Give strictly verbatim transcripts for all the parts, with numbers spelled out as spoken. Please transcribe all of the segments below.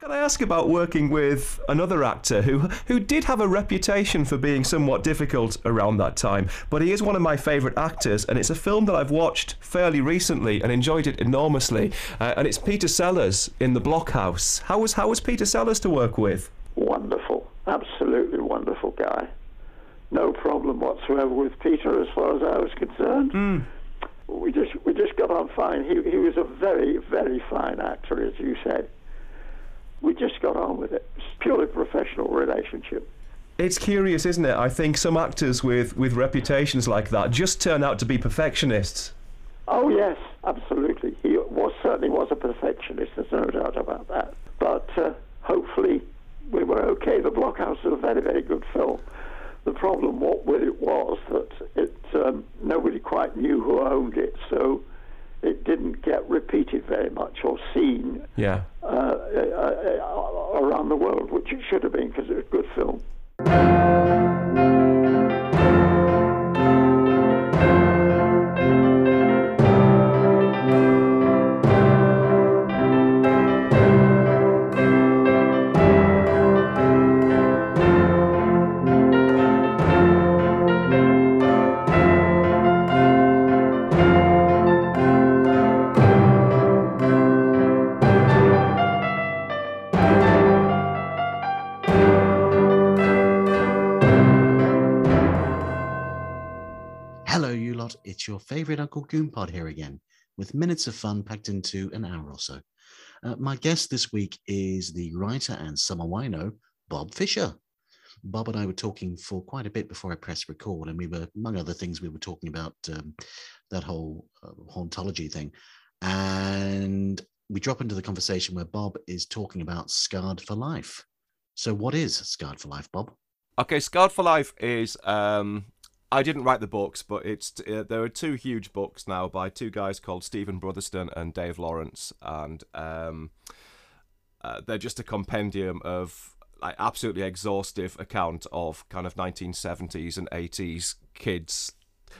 Can I ask about working with another actor who who did have a reputation for being somewhat difficult around that time, but he is one of my favourite actors, and it's a film that I've watched fairly recently and enjoyed it enormously, uh, and it's Peter Sellers in The Blockhouse. How was, how was Peter Sellers to work with? Wonderful. Absolutely wonderful guy. No problem whatsoever with Peter as far as I was concerned. Mm. We just we just got on fine. He he was a very, very fine actor, as you said. We just got on with it. It's purely professional relationship. It's curious, isn't it? I think some actors with, with reputations like that just turn out to be perfectionists. Oh, yes, absolutely. He was certainly was a perfectionist, there's no doubt about that. But uh, hopefully we were okay. The Blockhouse is a very, very good film. The problem what with it was that it um, nobody quite knew who owned it, so it didn't get repeated very much or seen yeah. uh, uh, uh, around the world, which it should have been because it was a good film. It's your favourite Uncle Goompod here again, with minutes of fun packed into an hour or so. Uh, my guest this week is the writer and summer wino, Bob Fisher. Bob and I were talking for quite a bit before I pressed record, and we were, among other things, we were talking about um, that whole uh, hauntology thing. And we drop into the conversation where Bob is talking about Scarred for Life. So what is Scarred for Life, Bob? Okay, Scarred for Life is... Um... I didn't write the books, but it's uh, there are two huge books now by two guys called Stephen Brotherstone and Dave Lawrence, and um, uh, they're just a compendium of like absolutely exhaustive account of kind of nineteen seventies and eighties kids,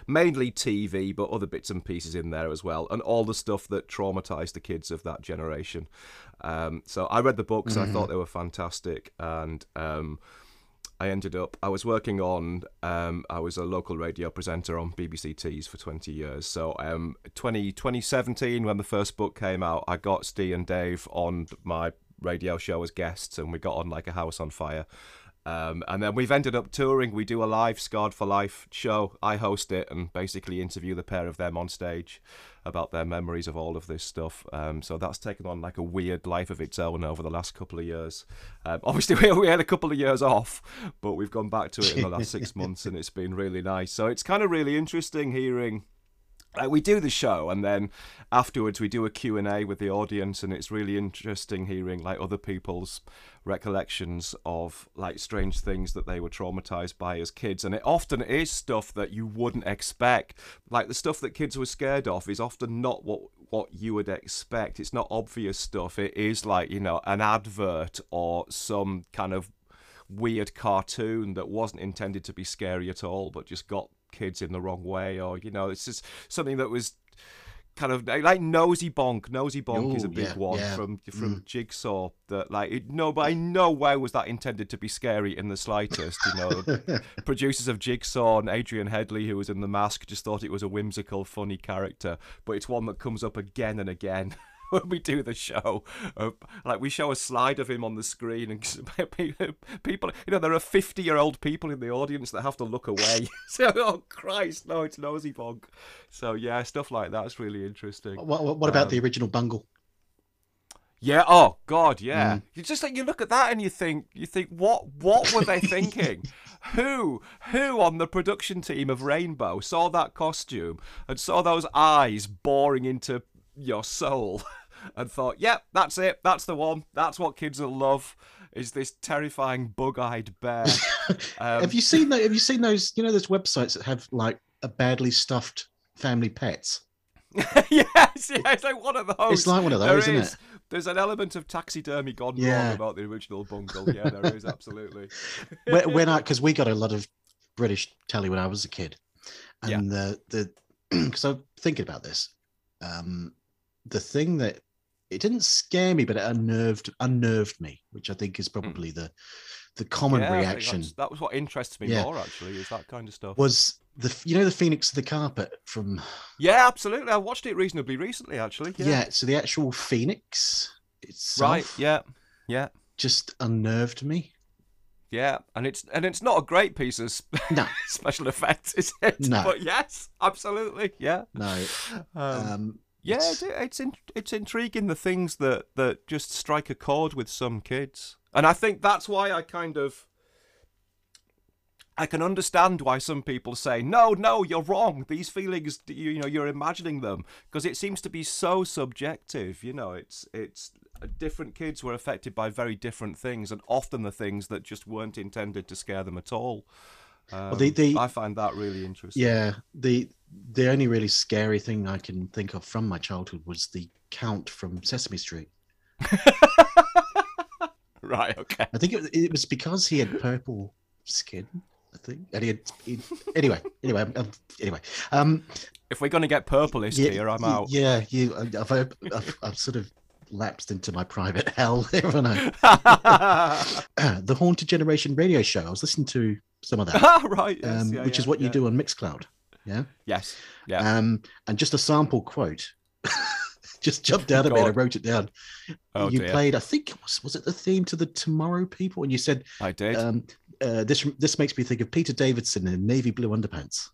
mainly T V, but other bits and pieces in there as well, and all the stuff that traumatized the kids of that generation. Um, so I read the books, mm-hmm. I thought they were fantastic, and... Um, I ended up, I was working on, um, I was a local radio presenter on B B C Tees for twenty years. So um, twenty seventeen, when the first book came out, I got Steve and Dave on my radio show as guests, and we got on like a house on fire. Um, and then we've ended up touring. We do a live Scarred for Life show. I host it and basically interview the pair of them on stage about their memories of all of this stuff. Um, so that's taken on like a weird life of its own over the last couple of years. Um, obviously, we, we had a couple of years off, but we've gone back to it in the last six months and it's been really nice. So it's kind of really interesting hearing... Uh, we do the show, and then afterwards we do a Q and A with the audience, and it's really interesting hearing like other people's recollections of like strange things that they were traumatized by as kids. And it often is stuff that you wouldn't expect. Like the stuff that kids were scared of is often not what what you would expect. It's not obvious stuff. It is like, you know, an advert or some kind of weird cartoon that wasn't intended to be scary at all, but just got kids in the wrong way, or you know, it's just something that was kind of like Nosy Bonk. Nosy Bonk Ooh, is a big yeah, one yeah. from from mm. Jigsaw. That like it, no, by no way was that intended to be scary in the slightest. You know, producers of Jigsaw and Adrian Headley, who was in The Mask, just thought it was a whimsical, funny character. But it's one that comes up again and again when we do the show. Uh, like we show a slide of him on the screen, and people, you know, there are fifty year old people in the audience that have to look away. So, oh Christ, no, it's Nosy Bonk. So yeah, stuff like that's really interesting. What, what, what about um, the original Bungle? Yeah. Oh God. Yeah. Mm. You just like you look at that and you think you think what what were they thinking? Who who on the production team of Rainbow saw that costume and saw those eyes boring into your soul and thought, yep, yeah, that's it, that's the one, that's what kids will love, is this terrifying bug-eyed bear. um, have you seen that have you seen those, you know, those websites that have like a badly stuffed family pets? yes, yes, it's like one of those. It's like one of those, there isn't is. it? There's an element of taxidermy gone yeah. wrong about the original Bungle. Yeah, there is, absolutely. when, when I, because we got a lot of British telly when I was a kid, and yeah. the the because I'm thinking about this, um the thing that it didn't scare me, but it unnerved unnerved me, which I think is probably mm. the the common yeah, reaction. That was what interests me yeah. more, actually, is that kind of stuff. Was the you know the Phoenix of the Carpet from? Yeah, absolutely. I watched it reasonably recently, actually. Yeah. yeah so the actual Phoenix itself, right? Yeah, yeah. Just unnerved me. Yeah, and it's and it's not a great piece of sp- no. special effects, is it? No. But yes, absolutely. Yeah. No. Um, um, yeah, it's it's, in, it's intriguing, the things that, that just strike a chord with some kids. And I think that's why I kind of... I can understand why some people say, no, no, you're wrong. These feelings, you, you know, you're imagining them. Because it seems to be so subjective, you know, it's it's... different kids were affected by very different things, and often the things that just weren't intended to scare them at all. Um, well, the, the, I find that really interesting. Yeah, the the only really scary thing I can think of from my childhood was the Count from Sesame Street. Right, okay. I think it, it was because he had purple skin, I think. And he had, he, anyway, anyway, um, anyway. Um, if we're going to get purplist yeah, here, I'm out. Yeah, you. I've, I've, I've, I've sort of lapsed into my private hell, haven't I? The Haunted Generation radio show. I was listening to some of that, ah, right? Yes, um, yeah, which yeah, is what yeah. you do on Mixcloud. Yeah. Yes. Yeah. Um, and just a sample quote just jumped out at me, and I wrote it down. Oh, you dear. Played, I think it was was it the theme to The Tomorrow People, and you said, "I did." Um, uh, this this makes me think of Peter Davison in navy blue underpants.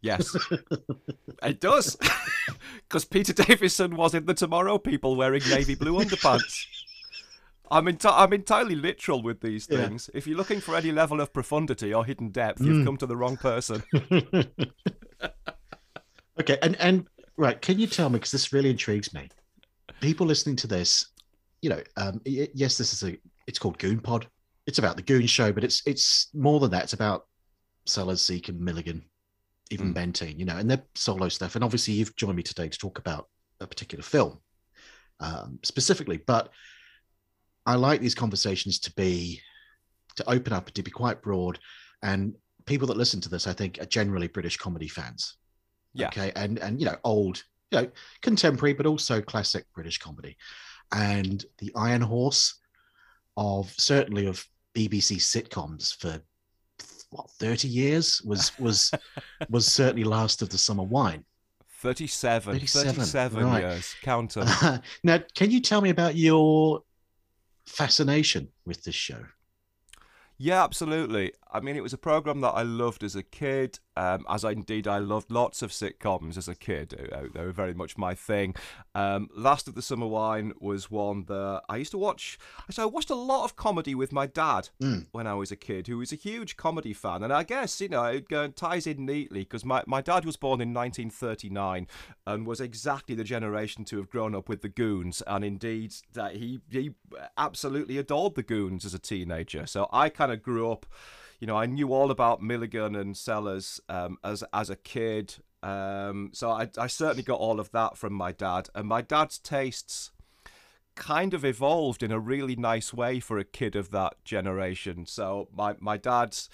Yes, it does, because Peter Davison was in The Tomorrow People wearing navy blue underpants. I'm enti- I'm entirely literal with these things. Yeah. If you're looking for any level of profundity or hidden depth, mm. you've come to the wrong person. Okay, and, and right, can you tell me, because this really intrigues me, people listening to this, you know, um, yes, this is a, it's called Goon Pod. It's about the Goon Show, but it's it's more than that. It's about Sellers, Zeke, and Milligan. Even mm. Benteen, you know, and their solo stuff. And obviously you've joined me today to talk about a particular film um, specifically, but I like these conversations to be, to open up, to be quite broad. And people that listen to this, I think, are generally British comedy fans. Yeah. Okay. And, and, you know, old, you know, contemporary, but also classic British comedy, and the iron horse of certainly of B B C sitcoms for what, thirty years was was was certainly Last of the Summer Wine. thirty-seven, thirty-seven, thirty-seven right. years, counter. Uh, now, can you tell me about your fascination with this show? Yeah, absolutely. I mean, it was a program that I loved as a kid, um, as I, indeed I loved lots of sitcoms as a kid. They were very much my thing. Um, Last of the Summer Wine was one that I used to watch. So I watched a lot of comedy with my dad mm. when I was a kid, who was a huge comedy fan. And I guess, you know, it ties in neatly, because my, my dad was born in nineteen thirty-nine and was exactly the generation to have grown up with the Goons. And indeed, that he, he absolutely adored the Goons as a teenager. So I kind of grew up... You know, I knew all about Milligan and Sellers um, as as a kid, um, so I, I certainly got all of that from my dad. And my dad's tastes kind of evolved in a really nice way for a kid of that generation. So my my dad's,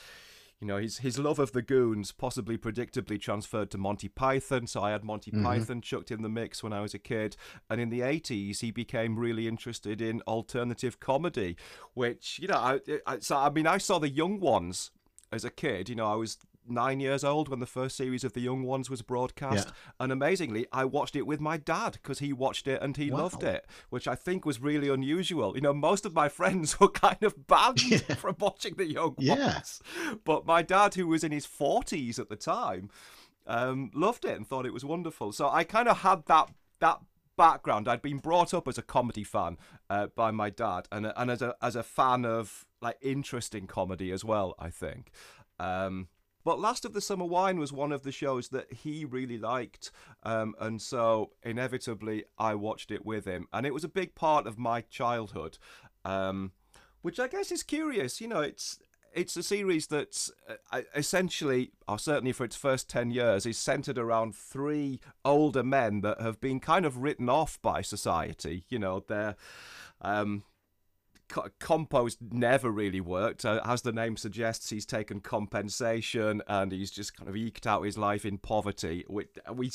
you know, his his love of the Goons possibly predictably transferred to Monty Python. So I had Monty mm-hmm. Python chucked in the mix when I was a kid. And in the eighties, he became really interested in alternative comedy, which, you know, I, I, so, I mean, I saw The Young Ones as a kid. You know, I was nine years old when the first series of The Young Ones was broadcast. Yeah. And amazingly, I watched it with my dad, because he watched it and he wow. loved it, which I think was really unusual. You know, most of my friends were kind of banned yeah. from watching The Young yeah. Ones. But my dad, who was in his forties at the time, um, loved it and thought it was wonderful. So I kind of had that that background. I'd been brought up as a comedy fan uh, by my dad, and and as a, as a fan of, like, interesting comedy as well, I think. Um But Last of the Summer Wine was one of the shows that he really liked, um, and so inevitably I watched it with him. And it was a big part of my childhood, um, which I guess is curious. You know, it's it's a series that's essentially, or certainly for its first ten years, is centred around three older men that have been kind of written off by society. You know, they're... Um, Compo's never really worked. Uh, as the name suggests, he's taken compensation and he's just kind of eked out his life in poverty. We, we,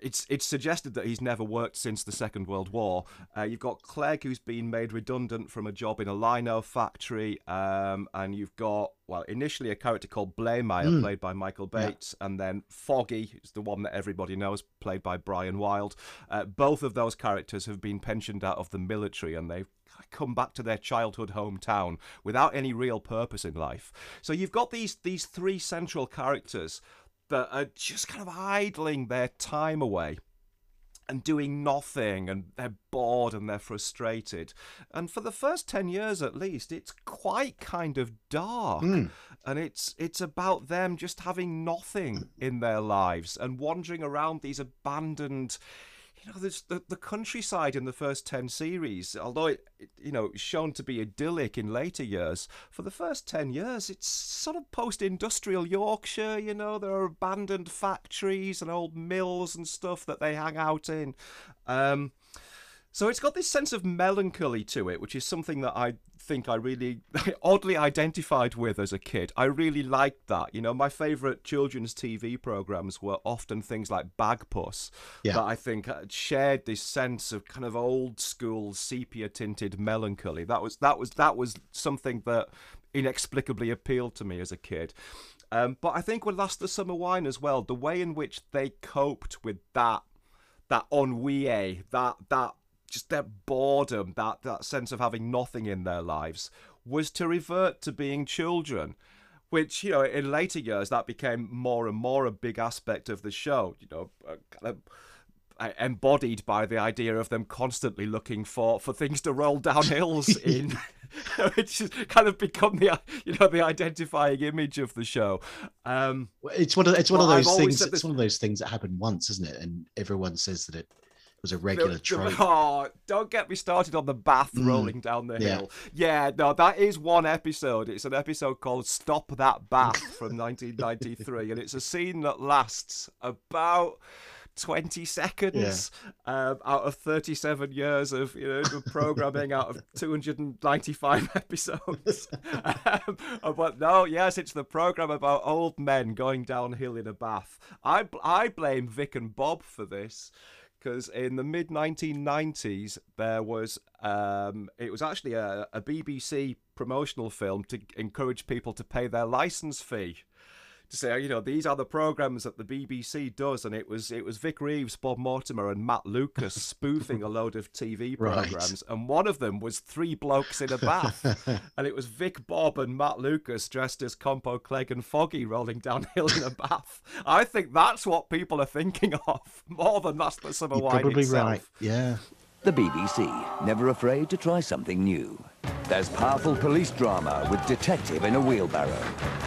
it's it's suggested that he's never worked since the Second World War. Uh, you've got Clegg, who's been made redundant from a job in a lino factory, um, and you've got, well, initially a character called Blamire, mm. played by Michael Bates, yeah. and then Foggy, who's the one that everybody knows, played by Brian Wilde. Uh, both of those characters have been pensioned out of the military, and they've come back to their childhood hometown without any real purpose in life. So you've got these these three central characters that are just kind of idling their time away and doing nothing, and they're bored and they're frustrated. And for the first ten years at least, it's quite kind of dark. Mm. And it's it's about them just having nothing in their lives and wandering around these abandoned... You know, there's the, the countryside in the first ten series, although it, it, you know, shown to be idyllic in later years, for the first ten years, it's sort of post-industrial Yorkshire, you know, there are abandoned factories and old mills and stuff that they hang out in. Um, so it's got this sense of melancholy to it, which is something that I think I really oddly identified with as a kid. I really liked that. You know, my favourite children's T V programmes were often things like Bagpuss, yeah. that I think shared this sense of kind of old school sepia tinted melancholy. That was that was that was something that inexplicably appealed to me as a kid. Um, but I think with Last of the Summer Wine as well, the way in which they coped with that that ennui, that that just their boredom, that, that sense of having nothing in their lives, was to revert to being children, which, you know, in later years, that became more and more a big aspect of the show, you know, kind of embodied by the idea of them constantly looking for, for things to roll down hills in, which has kind of become the, you know, the identifying image of the show. Um, it's one of, it's one of those things, this... it's one of those things that happened once, isn't it? And everyone says that it was a regular trope. Oh, don't get me started on the bath mm. rolling down the hill. Yeah. yeah, no, that is one episode. It's an episode called Stop That Bath from nineteen ninety-three, and it's a scene that lasts about twenty seconds yeah. um, out of thirty-seven years of, you know, programming out of two hundred ninety-five episodes. um, but no, yes, it's the program about old men going downhill in a bath. I, I blame Vic and Bob for this, because in the mid nineteen nineties, there was, um, it was actually a, a B B C promotional film to encourage people to pay their license fee. To say, you know, these are the programmes that the B B C does, and it was it was Vic Reeves, Bob Mortimer and Matt Lucas spoofing a load of T V programmes, right. and one of them was Three Blokes in a Bath, and it was Vic, Bob and Matt Lucas dressed as Compo, Clegg and Foggy rolling downhill in a bath. I think that's what people are thinking of, more than Last of the Summer Wine itself. You're probably right, yeah. The B B C, never afraid to try something new. There's powerful police drama with Detective in a Wheelbarrow.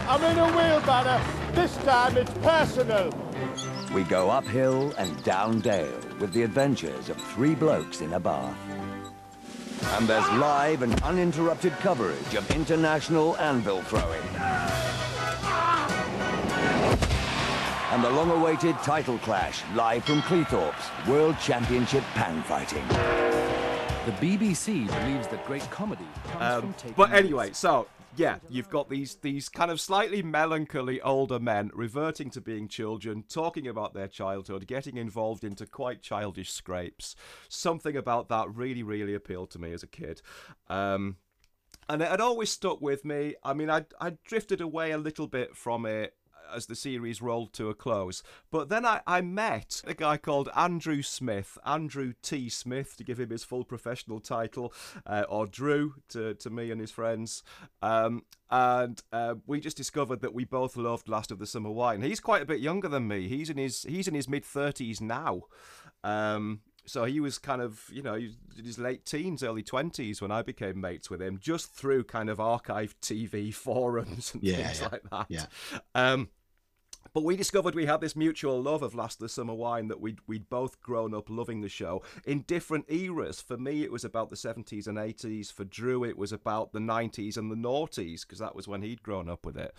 I'm in a wheelbarrow. This time it's personal. We go uphill and down dale with the adventures of three blokes in a bath. And there's live and uninterrupted coverage of international anvil throwing. And the long-awaited title clash live from Cleethorpes, World Championship pan fighting. The B B C believes that great comedy comes um, from taking... But anyway, so, yeah, you've got these these kind of slightly melancholy older men reverting to being children, talking about their childhood, getting involved into quite childish scrapes. Something about that really, really appealed to me as a kid. Um, and it had always stuck with me. I mean, I I drifted away a little bit from it as the series rolled to a close. But then I, I met a guy called Andrew Smith, Andrew T. Smith, to give him his full professional title, uh, or Drew, to, to me and his friends. Um, and uh, we just discovered that we both loved Last of the Summer Wine. He's quite a bit younger than me. He's in his he's in his mid-thirties now. Um, so he was kind of, you know, in his late teens, early twenties when I became mates with him, just through kind of archive T V forums and yeah, things yeah. like that. Yeah. Um, But we discovered we had this mutual love of Last of the Summer Wine, that we'd, we'd both grown up loving the show in different eras. For me, it was about the seventies and eighties. For Drew, it was about the nineties and the noughties, because that was when he'd grown up with it.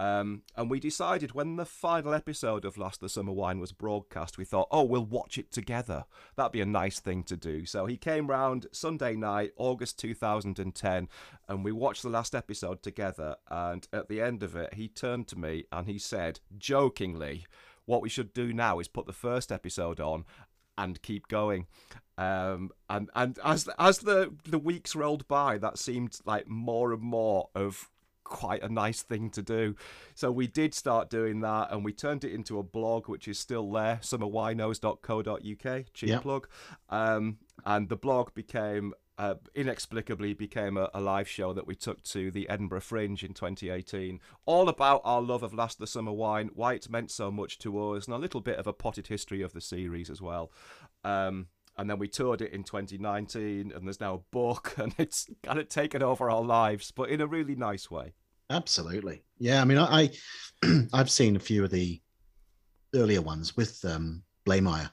Um, and we decided when the final episode of Last of the Summer Wine was broadcast, we thought, oh, we'll watch it together. That'd be a nice thing to do. So he came round Sunday night, August two thousand ten, and we watched the last episode together. And at the end of it, he turned to me and he said, jokingly, what we should do now is put the first episode on and keep going. Um, and and as as the the weeks rolled by, that seemed like more and more of quite a nice thing to do. So we did start doing that, and we turned it into a blog, which is still there, summer winos dot co dot U K, cheap yep. plug. Um, and the blog became Uh, inexplicably became a, a live show that we took to the Edinburgh Fringe in twenty eighteen, all about our love of Last of the Summer Wine, why it's meant so much to us, and a little bit of a potted history of the series as well. Um, and then we toured it in twenty nineteen, and there's now a book, and it's kind of taken over our lives, but in a really nice way. Absolutely. Yeah, I mean, I, I I've seen a few of the earlier ones with um, Blamire.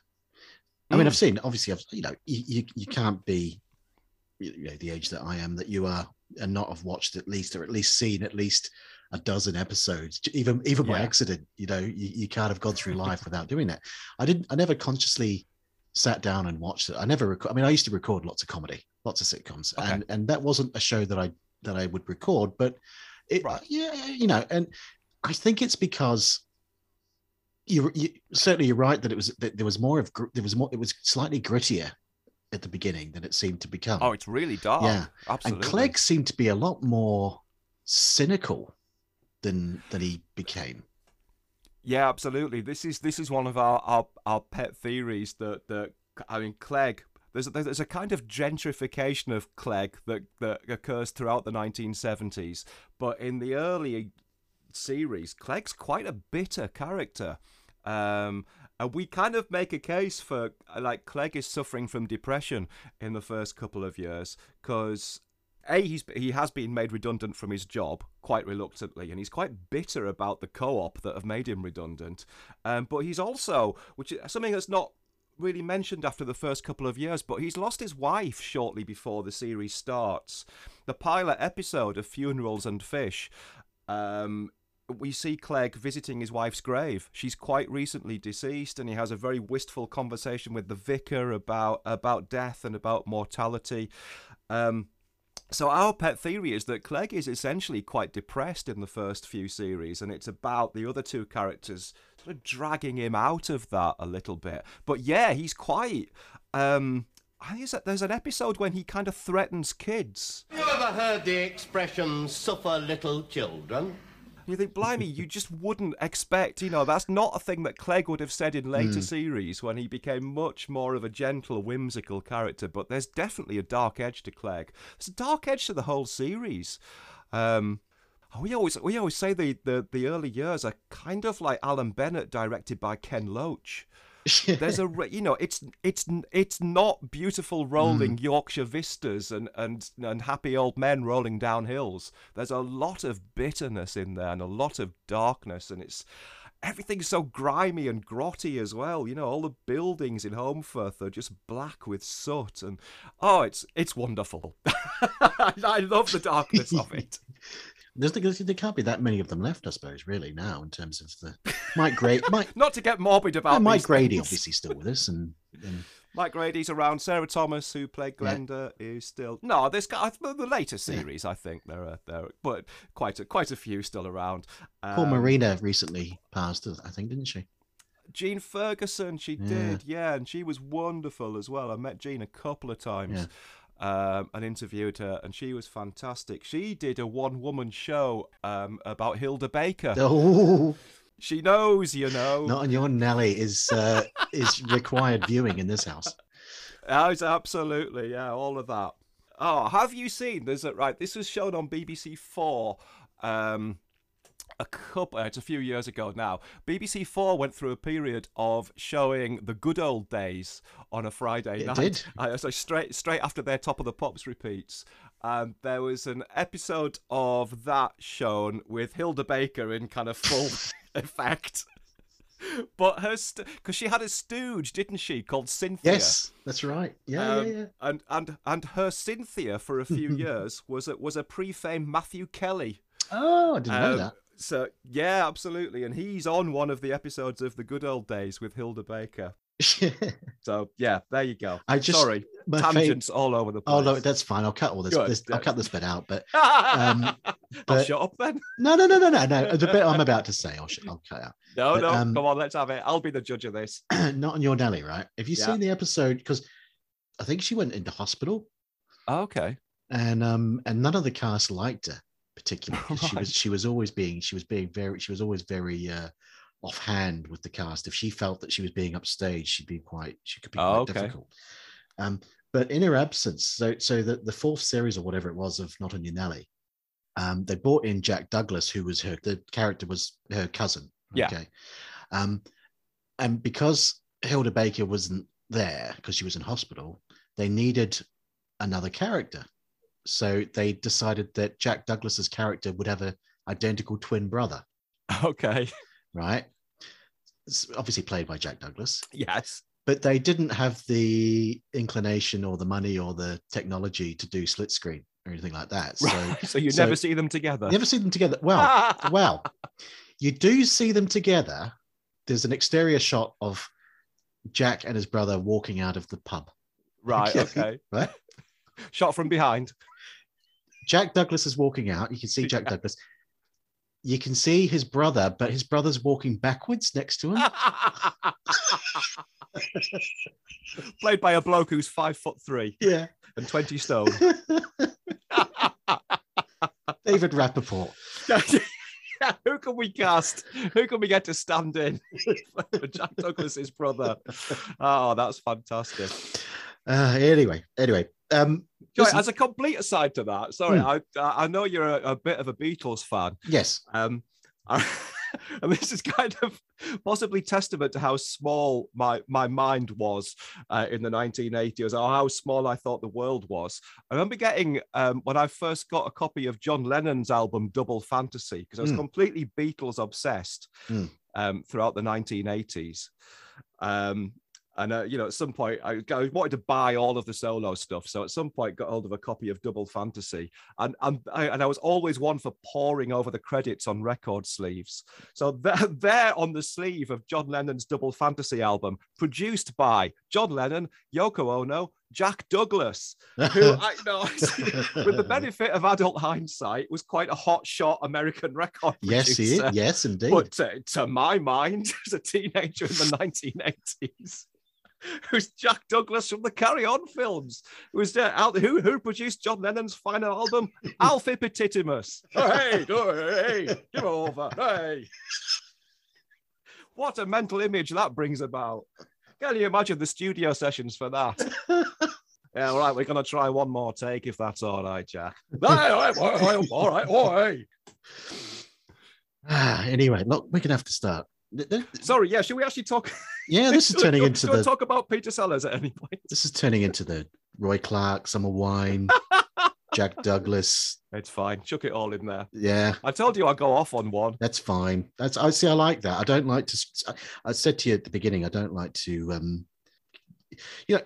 I mm. mean, I've seen, obviously, I've, you know, you, you, you can't be, you know, the age that I am, that you are, and not have watched at least, or at least seen at least a dozen episodes, even even yeah. by accident. You know, you, you can't have gone through life without doing that. I didn't. I never consciously sat down and watched it. I never. Rec- I mean, I used to record lots of comedy, lots of sitcoms, okay. and and that wasn't a show that I that I would record. But it, right. yeah, you know, and I think it's because you, you certainly you're right that it was that there was more of there was more it was slightly grittier at the beginning than it seemed to become. Oh, it's really dark. Yeah, absolutely. And Clegg seemed to be a lot more cynical than than he became. Yeah, absolutely. This is this is one of our our, our pet theories that that I mean, Clegg. There's a, there's a kind of gentrification of Clegg that that occurs throughout the nineteen seventies, but in the early series, Clegg's quite a bitter character. Um, And we kind of make a case for, like, Clegg is suffering from depression in the first couple of years because, A, he's, he has been made redundant from his job quite reluctantly, and he's quite bitter about the co-op that have made him redundant. Um, but he's also, which is something that's not really mentioned after the first couple of years, but he's lost his wife shortly before the series starts. The pilot episode of Funerals and Fish, um... we see Clegg visiting his wife's grave. She's quite recently deceased, and he has a very wistful conversation with the vicar about about death and about mortality. Um, so our pet theory is that Clegg is essentially quite depressed in the first few series, and it's about the other two characters sort of dragging him out of that a little bit. But yeah, he's quite... Um, I think there's an episode when he kind of threatens kids. You ever heard the expression, suffer little children? You think, blimey, you just wouldn't expect, you know, that's not a thing that Clegg would have said in later mm. series when he became much more of a gentle, whimsical character. But there's definitely a dark edge to Clegg. There's a dark edge to the whole series. Um, we always we always say the, the, the early years are kind of like Alan Bennett directed by Ken Loach. There's a, you know, it's it's it's not beautiful rolling mm. Yorkshire vistas and, and and happy old men rolling down hills. There's a lot of bitterness in there and a lot of darkness, and it's everything's so grimy and grotty as well. You know, all the buildings in Holmfirth are just black with soot, and oh, it's it's wonderful. I love the darkness of it. There's the, there can't be that many of them left, I suppose, really, now, in terms of the... Mike Grady... Mike, Not to get morbid about yeah, Mike Grady, things. Obviously, still with us. And, and Mike Grady's around. Sarah Thomas, who played Glenda, yeah. is still... No, there's the later series, yeah. I think, there are, there are but quite a, quite a few still around. Um, Paul Marina recently passed, I think, didn't she? Jean Ferguson, she yeah. did, yeah, and she was wonderful as well. I met Jean a couple of times. Yeah. Um, and interviewed her, and she was fantastic. She did a one-woman show um, about Hilda Baker. Oh, she knows, you know. Not on Your Nelly is uh, is required viewing in this house. Oh, it's absolutely, yeah, all of that. Oh, have you seen? There's a right. This was shown on B B C Four. Um, A couple, it's a few years ago now. B B C Four went through a period of showing The Good Old Days on a Friday it night. Did. Uh, so straight, straight after their Top of the Pops repeats, and there was an episode of that shown with Hilda Baker in kind of full effect. But her, st- because she had a stooge, didn't she, called Cynthia? Yes, that's right. Yeah, um, yeah, yeah. And and and her Cynthia for a few years was a, was a pre-famed Matthew Kelly. Oh, I didn't um, know that. So yeah, absolutely. And he's on one of the episodes of The Good Old Days with Hilda Baker. So yeah, there you go. I just, sorry, tangents fav- all over the place. Oh no, that's fine. I'll cut all this. Good, this yeah. I'll cut this bit out. But, um, but shut up then. No, no, no, no, no, no. The bit I'm about to say, I'll, I'll cut out. No, but, no. Um, come on, let's have it. I'll be the judge of this. Not on Your Nelly, right? Have you yeah. seen the episode? Because I think she went into hospital. Oh, okay. And um, and none of the cast liked her particularly. Right. She was she was always being she was being very she was always very. Uh, offhand with the cast. If she felt that she was being upstaged, she'd be quite she could be quite oh, okay. difficult. Um, but in her absence, so so the, the fourth series or whatever it was of Not on Your Nelly, um, they brought in Jack Douglas, who was her the character was her cousin. Okay. Yeah. Um, and because Hilda Baker wasn't there because she was in hospital, they needed another character. So they decided that Jack Douglas's character would have an identical twin brother. Okay. Right, it's obviously played by Jack Douglas. Yes, but they didn't have the inclination or the money or the technology to do split screen or anything like that. So, right. so you so never see them together. Never see them together. Well, well, you do see them together. There's an exterior shot of Jack and his brother walking out of the pub. Right. Okay. okay. Right. Shot from behind. Jack Douglas is walking out. You can see Jack yeah. Douglas. You can see his brother, but his brother's walking backwards next to him. Played by a bloke who's five foot three. Yeah. And twenty stone. David Rappaport. Who can we cast? Who can we get to stand in for Jack Douglas's brother? Oh, that's fantastic. Uh, anyway, anyway. Um, Joy, as a complete aside to that, sorry, hmm. I I know you're a, a bit of a Beatles fan. Yes. Um, I, and this is kind of possibly testament to how small my, my mind was uh, in the nineteen eighties, or how small I thought the world was. I remember getting, um, when I first got a copy of John Lennon's album, Double Fantasy, because I was hmm. completely Beatles obsessed hmm. um, throughout the nineteen eighties. Um And, uh, you know, at some point, I, I wanted to buy all of the solo stuff. So at some point, got hold of a copy of Double Fantasy. And and I, and I was always one for poring over the credits on record sleeves. So there, there on the sleeve of John Lennon's Double Fantasy album, produced by John Lennon, Yoko Ono, Jack Douglas, who I know, with the benefit of adult hindsight, was quite a hotshot American record yes, producer. He, yes, indeed. But to, to my mind, as a teenager in the nineteen eighties, who's Jack Douglas from the Carry On films? Who's uh, out? Who who produced John Lennon's final album, Alf Epitimus? Oh, hey, oh, hey, give over! Hey, what a mental image that brings about! Can you imagine the studio sessions for that? Yeah, all right, we're gonna try one more take if that's all right, Jack. All right, all right, all right, all right. Ah, anyway, look, we're gonna have to start. Sorry, yeah, should we actually talk? Yeah, this is turning into the... talk about Peter Sellers at any point. This is turning into the Roy Clark, Summer Wine, Jack Douglas. It's fine. Chuck it all in there. Yeah. I told you I'd go off on one. That's fine. That's I see, I like that. I don't like to... I said to you at the beginning, I don't like to... Um, you know,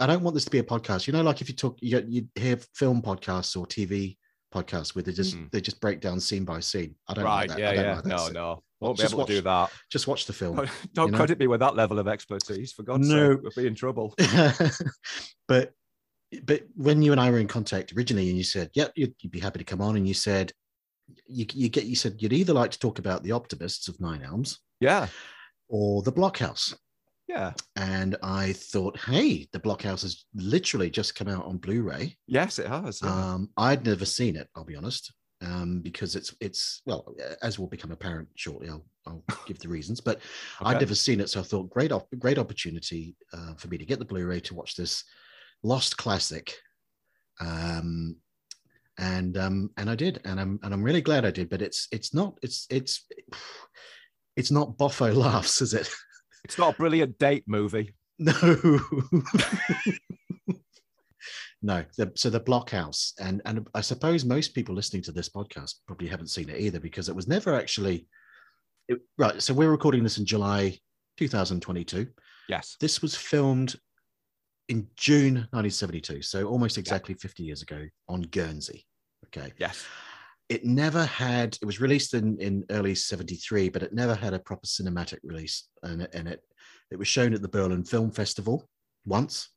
I don't want this to be a podcast. You know, like if you talk, you, you hear film podcasts or T V podcasts where they just mm. they just break down scene by scene. I don't right, like that. Yeah, I don't yeah. like that. No, so. no. Won't be just able watch, to do that. Just watch the film. Don't you know? Credit me with that level of expertise. For God's no. sake, we'll be in trouble. but but when you and I were in contact originally, and you said, "Yep, yeah, you'd, you'd be happy to come on," and you said, "You you get," you said, "You'd either like to talk about The Optimists of Nine Elms, yeah, or The Blockhouse." Yeah. And I thought, hey, The Blockhouse has literally just come out on Blu-ray. Yes, it has. Yeah. Um, I'd never seen it, I'll be honest. Um, because it's it's well, as will become apparent shortly, I'll I'll give the reasons. But okay. I'd never seen it, so I thought great op- great opportunity uh, for me to get the Blu-ray to watch this lost classic, um, and um, and I did, and I'm and I'm really glad I did. But it's it's not it's it's it's not boffo laughs, is it? It's not a brilliant date movie. No. No, the, so The Blockhouse, and and I suppose most people listening to this podcast probably haven't seen it either, because it was never actually it, right, so we're recording this in July twenty twenty-two. Yes. This was filmed in June nineteen seventy-two, so almost exactly yeah. fifty years ago on Guernsey. Okay. Yes. It never had, it was released in, in early seventy-three, but it never had a proper cinematic release. And, and it, it was shown at the Berlin Film Festival once.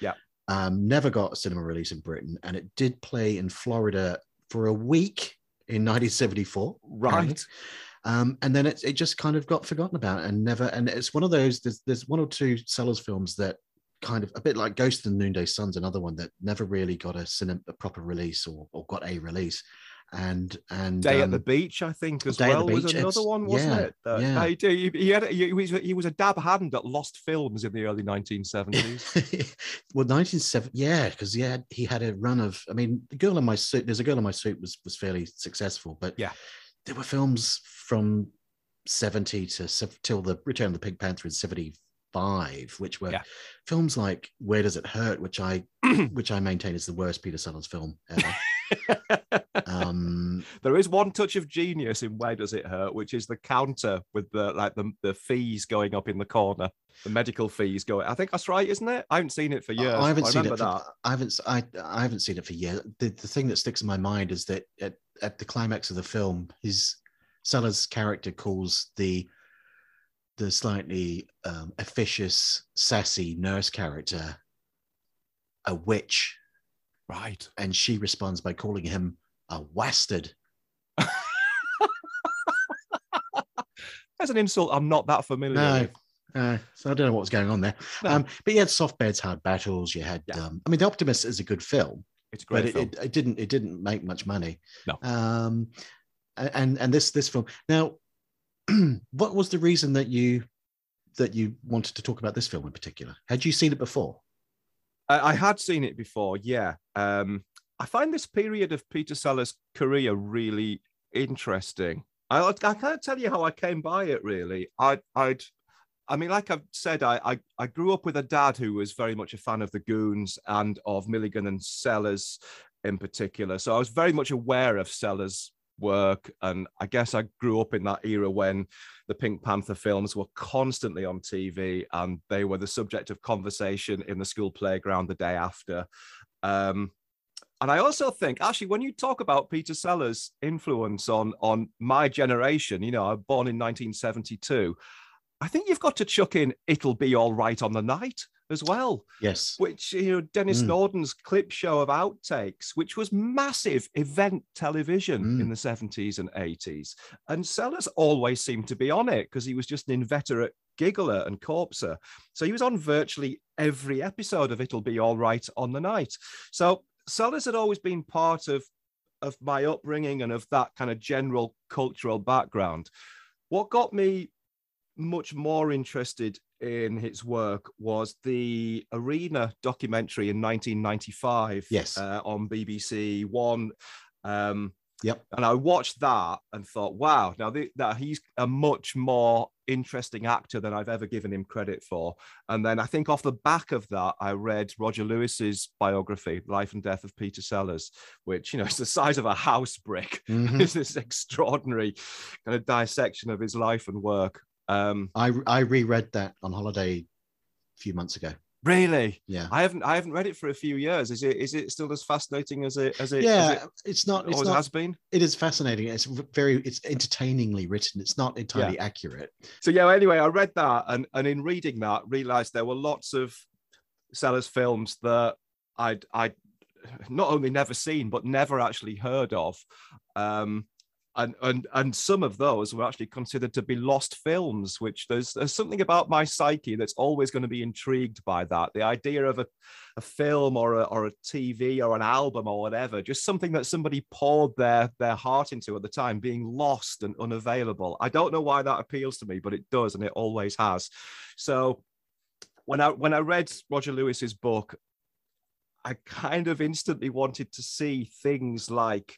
Yeah. Um, never got a cinema release in Britain. And it did play in Florida for a week in nineteen seventy-four. Right. Um, and then it, it just kind of got forgotten about and never, and it's one of those, there's, there's one or two Sellers films that kind of, a bit like Ghost and Noonday Sun's another one that never really got a, cinema, a proper release or, or got a release. And and Day um, at the Beach, I think, as Day well, was another it's, one, wasn't yeah, it? Uh, yeah. I, he, he, had, he, was, he was a dab hand at lost films in the early nineteen seventies. Well, nineteen seventy, yeah, because he had, he had a run of, I mean, The Girl in My Suit, There's a Girl in My Suit was, was fairly successful, but yeah, there were films from seventy to till the Return of the Pink Panther in seventy-five, which were yeah. films like Where Does It Hurt, which I which I maintain is the worst Peter Sellers film ever. Um, there is one touch of genius in Where Does It Hurt, which is the counter with the like the, the fees going up in the corner, the medical fees going. I think that's right, isn't it? I haven't seen it for years. I haven't I seen it. For, that. I haven't. I, I haven't seen it for years. The, the thing that sticks in my mind is that at, at the climax of the film, his Sellers' character calls the the slightly um, officious, sassy nurse character a witch. Right. And she responds by calling him a wastard. That's an insult I'm not that familiar no, with. Uh, so I don't know what was going on there. No. Um, but you had Soft Beds, Hard Battles. You had, yeah. um, I mean, The Optimist is a good film. It's a great but film. It, it, it, didn't, it didn't make much money. No. Um, and, and this, this film. Now, what was the reason that you, that you wanted to talk about this film in particular? Had you seen it before? I had seen it before, yeah. Um, I find this period of Peter Sellers' career really interesting. I, I can't tell you how I came by it, really. I, I'd, I mean, like I've said, I, I, I grew up with a dad who was very much a fan of the Goons and of Milligan and Sellers in particular. So I was very much aware of Sellers' work, and I guess I grew up in that era when the Pink Panther films were constantly on T V and they were the subject of conversation in the school playground the day after. Um, and I also think, actually, when you talk about Peter Sellers' influence on, on my generation, you know, I was born in nineteen seventy-two, I think you've got to chuck in It'll Be All Right on the Night as well. Yes. Which, you know, Dennis mm. Nordin's clip show of outtakes, which was massive event television mm. in the seventies and eighties. And Sellers always seemed to be on it because he was just an inveterate giggler and corpser. So he was on virtually every episode of It'll Be All Right on the Night. So Sellers had always been part of, of my upbringing and of that kind of general cultural background. What got me much more interested in his work was the Arena documentary in nineteen ninety-five, yes, uh, on B B C One. Um, yep. And I watched that and thought, wow, now, the, now he's a much more interesting actor than I've ever given him credit for. And then I think off the back of that, I read Roger Lewis's biography, Life and Death of Peter Sellers, which, you know, is the size of a house brick. Mm-hmm. It's this extraordinary kind of dissection of his life and work. Um, I I reread that on holiday a few months ago. Really? Yeah. I haven't I haven't read it for a few years. Is it is it still as fascinating as it as it? Yeah, as it, it's not. Always it's not, has been. It is fascinating. It's very it's entertainingly written. It's not entirely yeah. accurate. So yeah. Anyway, I read that and and in reading that, realised there were lots of Sellers films that I'd I not only never seen but never actually heard of. Um, And, and and some of those were actually considered to be lost films, which there's, there's something about my psyche that's always going to be intrigued by that. The idea of a, a film or a, or a T V or an album or whatever, just something that somebody poured their, their heart into at the time, being lost and unavailable. I don't know why that appeals to me, but it does, and it always has. So when I, when I read Roger Lewis's book, I kind of instantly wanted to see things like,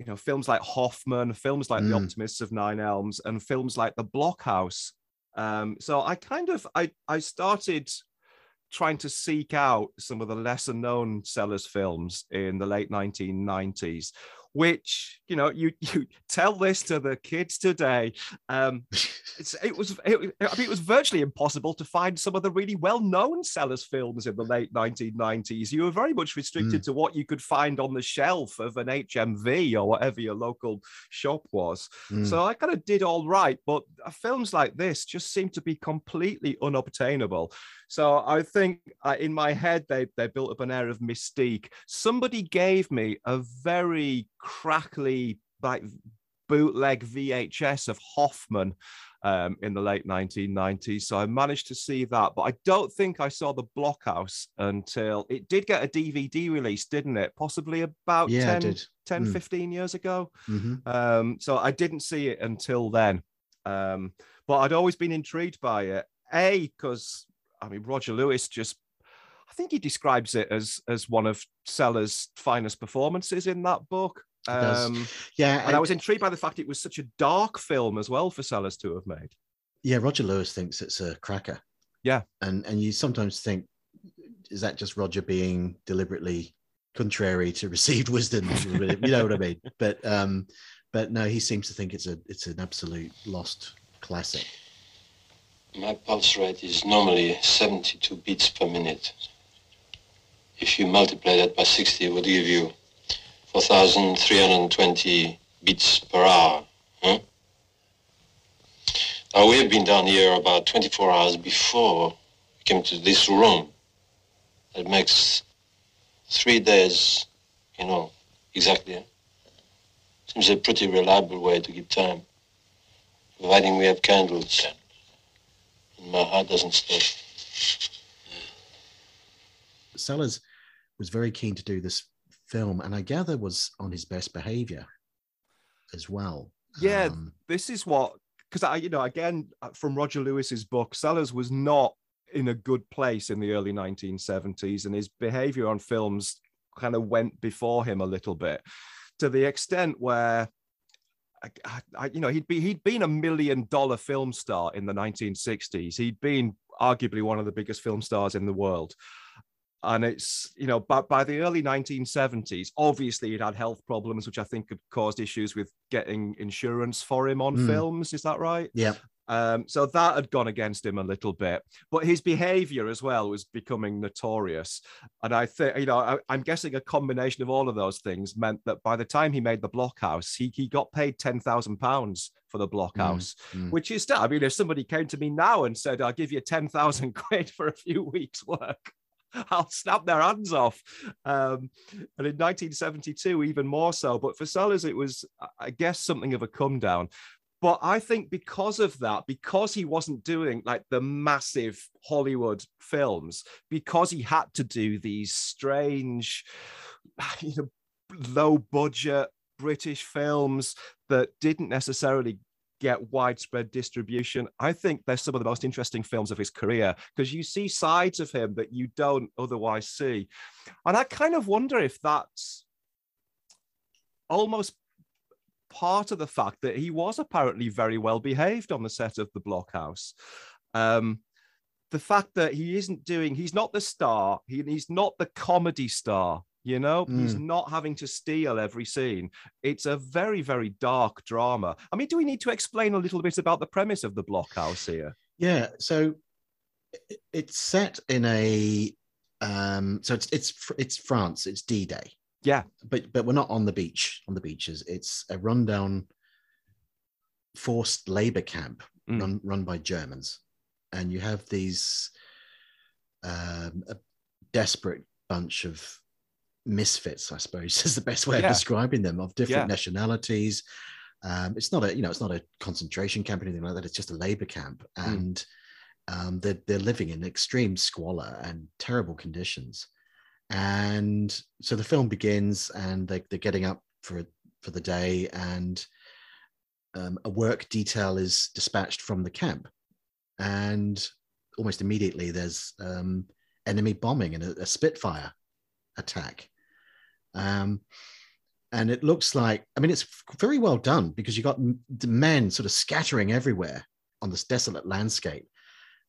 you know, films like Hoffman, films like mm. The Optimists of Nine Elms, and films like The Blockhouse. Um, so I kind of, I I started trying to seek out some of the lesser known Sellers films in the late nineteen nineties, which, you know, you you tell this to the kids today. Um, it's, it was, it, I mean, it was virtually impossible to find some of the really well-known Sellers films in the late nineteen nineties. You were very much restricted mm. to what you could find on the shelf of an H M V or whatever your local shop was. Mm. So I kind of did all right, but films like this just seemed to be completely unobtainable. So I think uh, in my head, they, they built up an air of mystique. Somebody gave me a very crackly, like, bootleg V H S of Hoffman um, in the late nineteen nineties. So I managed to see that, but I don't think I saw The Blockhouse until it did get a D V D release, didn't it? Possibly about yeah, ten, ten mm. fifteen years ago. Mm-hmm. Um, so I didn't see it until then. Um, but I'd always been intrigued by it. A, because... I mean, Roger Lewis just, I think he describes it as as one of Sellers' finest performances in that book. Um, yeah. And I, I was intrigued by the fact it was such a dark film as well for Sellers to have made. Yeah, Roger Lewis thinks it's a cracker. Yeah. And, and you sometimes think, is that just Roger being deliberately contrary to received wisdom? You know what I mean? But um, but no, he seems to think it's a it's an absolute lost classic. My pulse rate is normally seventy-two beats per minute. If you multiply that by sixty, it would give you four thousand three hundred twenty beats per hour. Hmm? Now, we've been down here about twenty-four hours before we came to this room. That makes three days, you know, exactly. Seems a pretty reliable way to give time, providing we have candles. My heart doesn't stop. Sellers was very keen to do this film, and I gather was on his best behavior as well. Yeah, um, this is what, because I, you know, again, from Roger Lewis's book, Sellers was not in a good place in the early nineteen seventies, and his behavior on films kind of went before him a little bit, to the extent where I, I, you know, he'd be he'd been a million dollar film star in the nineteen sixties. He'd been arguably one of the biggest film stars in the world. And it's, you know, but by, by the early nineteen seventies, obviously he'd had health problems, which I think had caused issues with getting insurance for him on mm. films. Is that right? Yeah. Um, so that had gone against him a little bit, but his behavior as well was becoming notorious. And I think, you know, I, I'm guessing a combination of all of those things meant that by the time he made The Blockhouse, he, he got paid ten thousand pounds for The Blockhouse, mm, mm. which is, I mean, if somebody came to me now and said, I'll give you ten thousand quid for a few weeks' work, I'll snap their hands off. Um, and in nineteen seventy-two, even more so. But for Sellers, it was, I guess, something of a come down. But I think because of that, because he wasn't doing like the massive Hollywood films, because he had to do these strange, you know, low budget British films that didn't necessarily get widespread distribution, I think they're some of the most interesting films of his career, because you see sides of him that you don't otherwise see. And I kind of wonder if that's almost part of the fact that he was apparently very well behaved on the set of The Blockhouse. Um, the fact that he isn't doing, he's not the star, he, he's not the comedy star, you know, mm. he's not having to steal every scene. It's a very, very dark drama. I mean, do we need to explain a little bit about the premise of The Blockhouse here? Yeah, so it's set in a, um, so it's, it's, it's France, it's D-Day. Yeah, but but we're not on the beach, on the beaches. It's a rundown forced labor camp mm. run, run by Germans. And you have these um, a desperate bunch of misfits, I suppose, is the best way yeah. of describing them, of different yeah. nationalities. Um, it's not a, you know, it's not a concentration camp or anything like that. It's just a labor camp. Mm. And um, they're, they're living in extreme squalor and terrible conditions. And so the film begins, and they, they're getting up for for the day, and um, a work detail is dispatched from the camp, and almost immediately there's um, enemy bombing and a, a Spitfire attack, um, and it looks like, I mean, it's very well done because you've got men sort of scattering everywhere on this desolate landscape,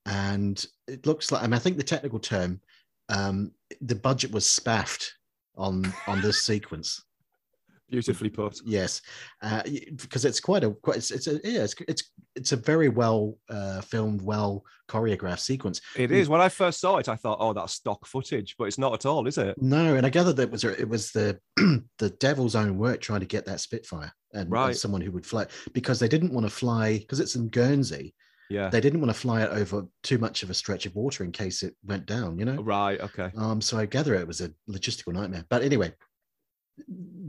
And it looks like, I mean, I think the technical term, um, the budget was spaffed on on this sequence. Beautifully put. Yes, uh, because it's quite a quite it's, it's a yeah it's it's it's a very well uh, filmed, well choreographed sequence. It is. When I first saw it, I thought, oh, that's stock footage, but it's not at all, is it? No. And I gather that it was it was the the devil's own work trying to get that Spitfire and, right. and someone who would fly, because they didn't want to fly, because it's in Guernsey. Yeah, they didn't want to fly it over too much of a stretch of water in case it went down. You know. Right. Okay. Um. So I gather it was a logistical nightmare. But anyway.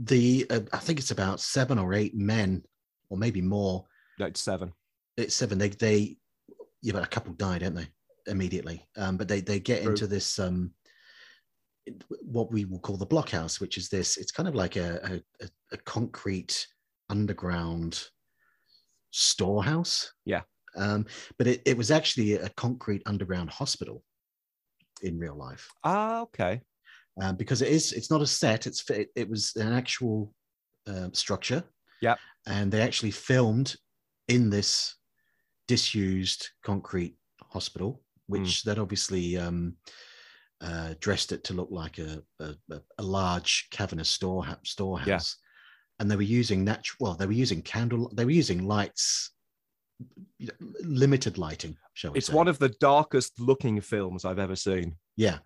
The uh, I think it's about seven or eight men, or maybe more. No, it's seven. It's seven. They they, yeah, but a couple die, don't they? Immediately. Um, but they they get True. into this um, what we will call the blockhouse, which is this. It's kind of like a a, a concrete underground storehouse. Yeah. Um, but it, it was actually a concrete underground hospital in real life. Ah, okay. Um, because it is, it's not a set. It's it, it was an actual uh, structure. Yeah, and they actually filmed in this disused concrete hospital, which mm. that obviously um, uh, dressed it to look like a a, a large cavernous store storehouse. Yeah. And they were using natural. Well, they were using candle. They were using lights. Limited lighting. Shall we it's say. One of the darkest looking films I've ever seen. Yeah,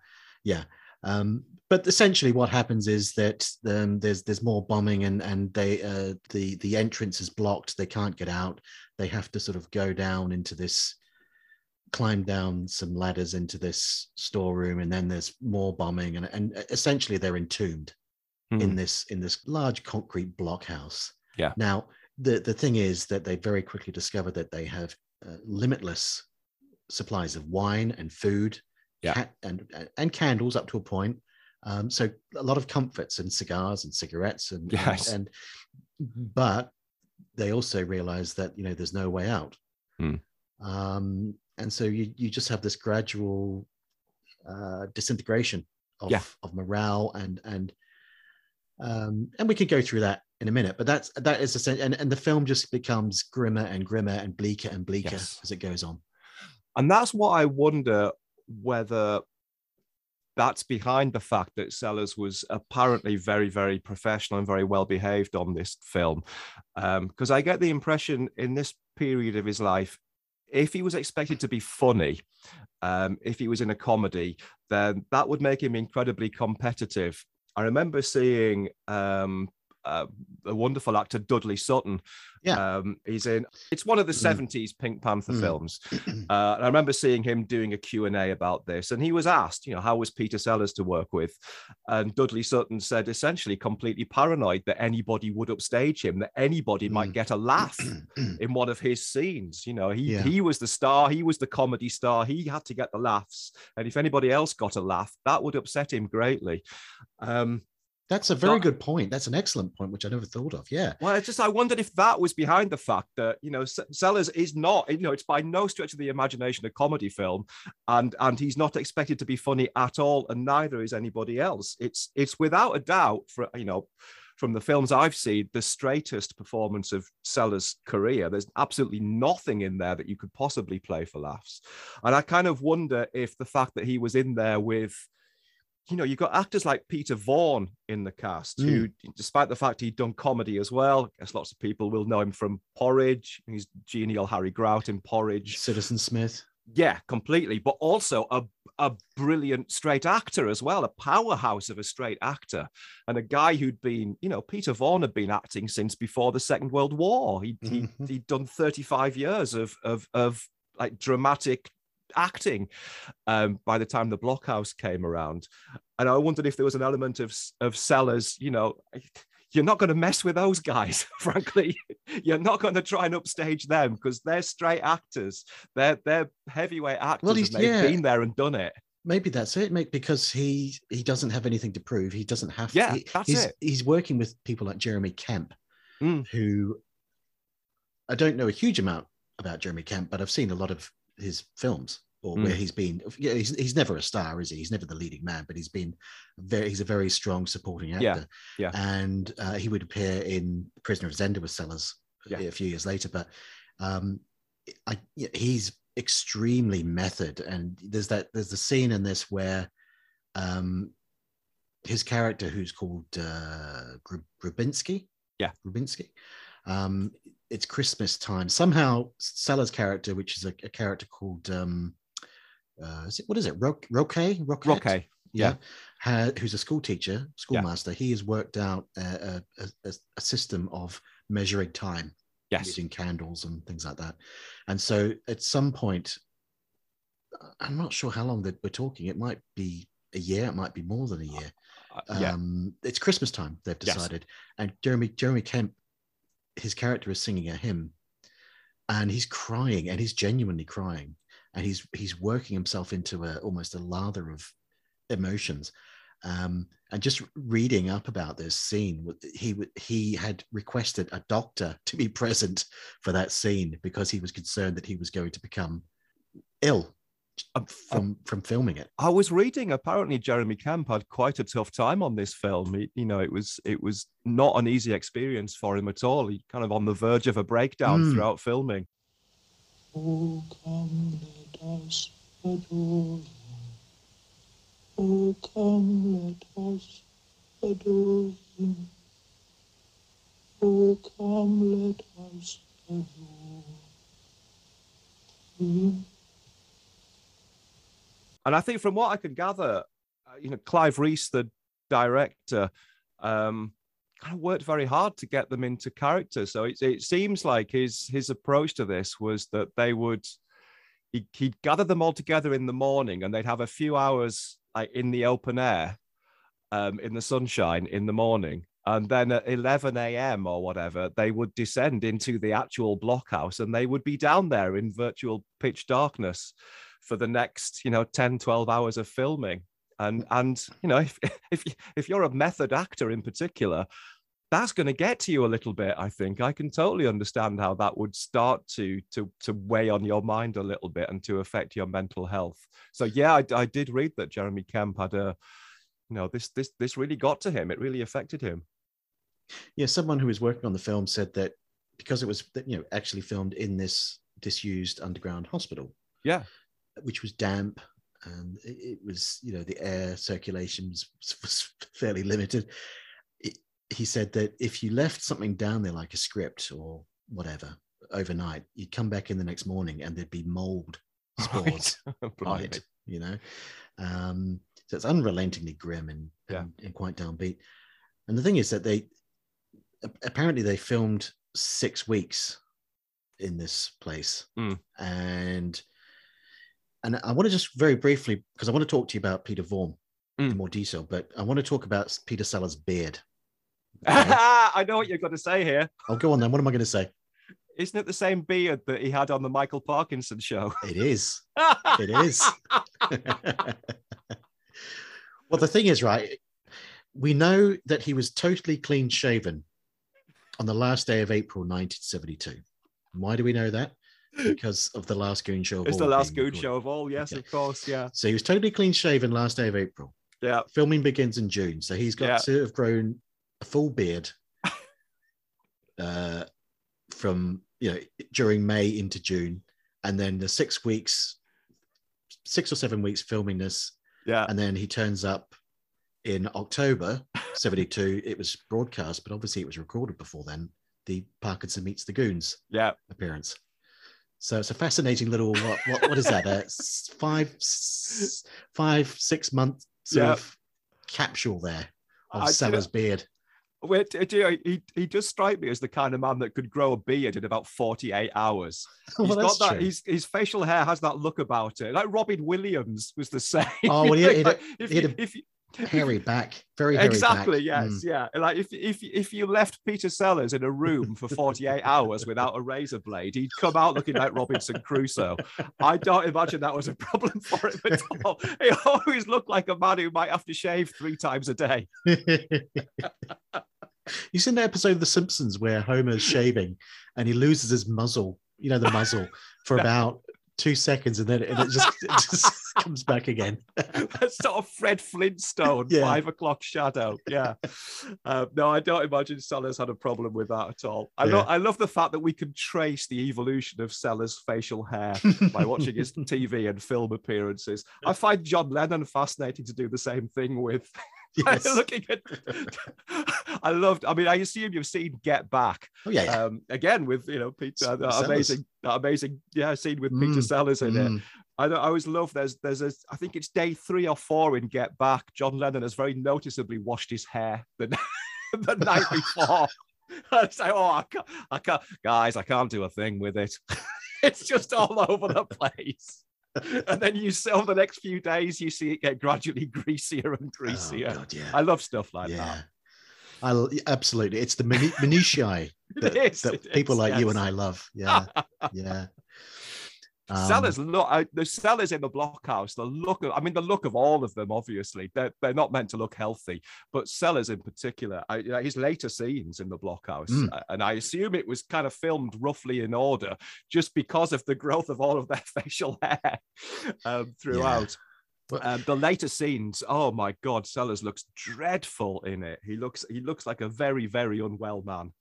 yeah. Um, but essentially, what happens is that um, there's there's more bombing, and and they uh, the the entrance is blocked. They can't get out. They have to sort of go down into this, climb down some ladders into this storeroom, and then there's more bombing, and and essentially they're entombed mm. in this in this large concrete blockhouse. Yeah. Now the the thing is that they very quickly discover that they have uh, limitless supplies of wine and food. Yeah. And and candles up to a point, um, so a lot of comforts and cigars and cigarettes and, yes. and and but they also realize that you know there's no way out, mm. um, and so you you just have this gradual uh, disintegration of yeah. of morale and and um, and we could go through that in a minute, but that's that is essentially and and the film just becomes grimmer and grimmer and bleaker and bleaker yes. as it goes on, and that's what I wonder. Whether that's behind the fact that Sellers was apparently very, very professional and very well behaved on this film. Because um, I get the impression in this period of his life, if he was expected to be funny, um, if he was in a comedy, then that would make him incredibly competitive. I remember seeing um, uh, a wonderful actor, Dudley Sutton. Yeah, um, he's in. It's one of the mm. seventies Pink Panther mm. films. Uh, and I remember seeing him doing a Q and A about this, and he was asked, you know, how was Peter Sellers to work with? And Dudley Sutton said, essentially, completely paranoid that anybody would upstage him, that anybody mm. might get a laugh in one of his scenes. You know, he yeah. he was the star, he was the comedy star, he had to get the laughs, and if anybody else got a laugh, that would upset him greatly. Um, That's a very good point. That's an excellent point, which I never thought of. Yeah. Well, it's just I wondered if that was behind the fact that you know Sellers is not, you know, it's by no stretch of the imagination a comedy film, and and he's not expected to be funny at all, and neither is anybody else. It's it's without a doubt, for you know, from the films I've seen, the straightest performance of Sellers' career. There's absolutely nothing in there that you could possibly play for laughs, and I kind of wonder if the fact that he was in there with. You know, you've got actors like Peter Vaughan in the cast, mm. who, despite the fact he'd done comedy as well, I guess lots of people will know him from Porridge. He's genial Harry Grout in Porridge. Citizen Smith. Yeah, completely. But also a, a brilliant straight actor as well, a powerhouse of a straight actor. And a guy who'd been, you know, Peter Vaughan had been acting since before the Second World War. He, he, he'd done thirty-five years of, of, of like dramatic acting um, by the time the Blockhouse came around. And I wondered if there was an element of, of Sellers, you know, you're not going to mess with those guys, frankly. You're not going to try and upstage them because they're straight actors. They're, they're heavyweight actors well, he's, and they've yeah. been there and done it. Maybe that's it, mate, because he he doesn't have anything to prove. He doesn't have to. Yeah, he, that's he's, it. He's working with people like Jeremy Kemp, mm. who I don't know a huge amount about Jeremy Kemp, but I've seen a lot of his films or mm. where he's been yeah, he's, he's never a star, is he? He's never the leading man, but he's been very he's a very strong supporting actor. Yeah, yeah. And uh, he would appear in Prisoner of Zenda with Sellers yeah. a few years later, but um I he's extremely method. And there's that, there's the scene in this where um, his character, who's called uh, Grabinski. Yeah. Grabinski. Um, it's Christmas time. Somehow Sellers' character, which is a, a character called, um, uh, is it, what is it? Roque? Roque? Roque. Yeah, yeah. Who's a school teacher, schoolmaster. Yeah. He has worked out a, a, a system of measuring time, yes, using candles and things like that. And so at some point, I'm not sure how long that we're talking. It might be a year. It might be more than a year. Uh, yeah. um, it's Christmas time, they've decided. Yes. And Jeremy, Jeremy Kemp, his character is singing a hymn, and he's crying, and he's genuinely crying. And he's he's working himself into a almost a lather of emotions, um and just reading up about this scene, he he had requested a doctor to be present for that scene because he was concerned that he was going to become ill from from filming it. I was reading apparently Jeremy Kemp had quite a tough time on this film. It, you know, it was it was not an easy experience for him at all. He kind of on the verge of a breakdown mm. throughout filming. Oh, come, let us adore. Oh, come, let us adore him. Oh, come, let us adore him. And I think from what I can gather, you know, Clive Reese, the director, um, kind of worked very hard to get them into character. So it, it seems like his his approach to this was that they would, he, he'd gather them all together in the morning, and they'd have a few hours like in the open air, um, in the sunshine in the morning. And then at eleven a.m. or whatever, they would descend into the actual blockhouse, and they would be down there in virtual pitch darkness for the next, you know, ten, twelve hours of filming. And, and you know, if, if, if you're a method actor in particular, that's going to get to you a little bit, I think. I can totally understand how that would start to to to weigh on your mind a little bit and to affect your mental health. So yeah, I, I did read that Jeremy Kemp had a, you know, this this this really got to him. It really affected him. Yeah, someone who was working on the film said that because it was, you know, actually filmed in this disused underground hospital. Yeah, which was damp. And it was, you know, the air circulation was, was fairly limited. It, he said that if you left something down there, like a script or whatever, overnight, you'd come back in the next morning and there'd be mold spores on it, you know. Um, so it's unrelentingly grim and, yeah. and, and quite downbeat. And the thing is that they, apparently they filmed six weeks in this place. Mm. And... And I want to just very briefly, because I want to talk to you about Peter Vaughan mm. in more detail, but I want to talk about Peter Sellers' beard. Okay? I know what you're going to say here. Oh, go on then. What am I going to say? Isn't it the same beard that he had on the Michael Parkinson show? It is. It is. Well, the thing is, right, we know that he was totally clean shaven on the last day of April nineteen seventy-two. Why do we know that? Because of the last Goon Show of All. It's the last Goon Show of All, yes, okay. Of course, yeah. So he was totally clean-shaven last day of April. Yeah. Filming begins in June, so he's got yeah. to have grown a full beard uh, from, you know, during May into June, and then the six weeks, six or seven weeks filming this, yeah. and then he turns up in October, seventy-two. It was broadcast, but obviously it was recorded before then, the Parkinson Meets the Goons yeah. appearance. So it's a fascinating little, what what, what is that, a five, five, six month sort yep. of capsule there of Sellers' beard. Wait, do you, he, he just strikes me as the kind of man that could grow a beard in about forty-eight hours. Well, he's got that, he's, his facial hair has that look about it. Like Robin Williams was the same. Oh, well, he had like, a, if, he had a if, hairy back, very hairy exactly, back. Exactly, yes, mm. yeah. Like if, if, if you left Peter Sellers in a room for forty-eight hours without a razor blade, he'd come out looking like Robinson Crusoe. I don't imagine that was a problem for him at all. He always looked like a man who might have to shave three times a day. You've seen the episode of The Simpsons where Homer's shaving and he loses his muzzle, you know, the muzzle for about two seconds and then it, and it just, it just comes back again. That's sort of Fred Flintstone, yeah. Five O'Clock Shadow. Yeah. Um, no, I don't imagine Sellers had a problem with that at all. I, yeah. lo- I love the fact that we can trace the evolution of Sellers' facial hair by watching his T V and film appearances. I find John Lennon fascinating to do the same thing with. Yes. Looking at, I loved. I mean, I assume you've seen Get Back. Oh yeah. yeah. Um, again, with you know Peter, that amazing, that amazing, yeah, scene with mm. Peter Sellers in mm. it. I, I always love. There's, there's a. I think it's day three or four in Get Back. John Lennon has very noticeably washed his hair the, the night before. I say, oh, I can't, I can't, guys, I can't do a thing with it. It's just all over the place. And then you see over the next few days, you see it get gradually greasier and greasier. Oh, God, yeah. I love stuff like yeah. that. I'll, absolutely. It's the min- minutiae that, is, that people is, like yes. you and I love. Yeah. yeah. Um, Sellers, look, uh, the Sellers in the Blockhouse, the look of, I mean, the look of all of them, obviously, they're, they're not meant to look healthy, but Sellers in particular, I, you know, his later scenes in the Blockhouse, mm. uh, and I assume it was kind of filmed roughly in order just because of the growth of all of their facial hair um, throughout. Yeah. But, um, the later scenes, oh my God, Sellers looks dreadful in it. He looks, he looks like a very, very unwell man.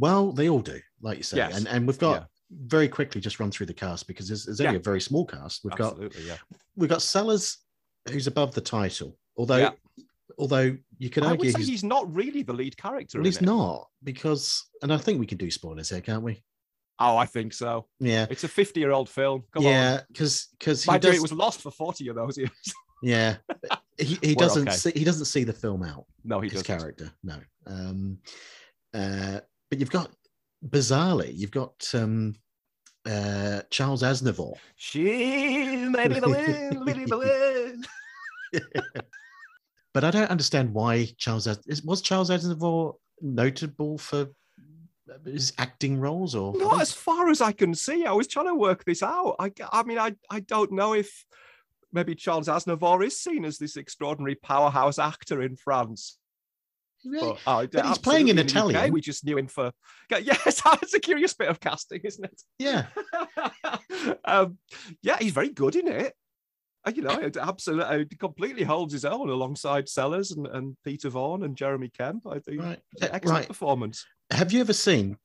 Well, they all do, like you say, yes. and, and we've got... Yeah. Very quickly, just run through the cast because there's, there's only yeah. a very small cast. We've Absolutely, got yeah. we've got Sellers, who's above the title, although yeah. although you could argue I would say he's, he's not really the lead character. Well, he's it? not because, and I think we can do spoilers here, can't we? Oh, I think so. Yeah, it's a fifty-year-old film. Come yeah, on, yeah, because because he does... it was lost for forty of those years. Yeah, he, he doesn't okay. see, he doesn't see the film out. No, he his doesn't. character no. Um, uh, but you've got. Bizarrely, you've got um, uh, Charles Aznavour. She may be the wind, may be the wind. But I don't understand why Charles Aznavour... Was Charles Aznavour notable for his acting roles? Or Not as far as I can see. I was trying to work this out. I, I mean, I, I don't know if maybe Charles Aznavour is seen as this extraordinary powerhouse actor in France. Really? But, oh, but he's playing in Italian. U K, we just knew him for yes. It's a curious bit of casting, isn't it? Yeah, um, yeah. He's very good in it. You know, it absolutely, it completely holds his own alongside Sellers and, and Peter Vaughan and Jeremy Kemp. I think right. excellent right. performance. Have you ever seen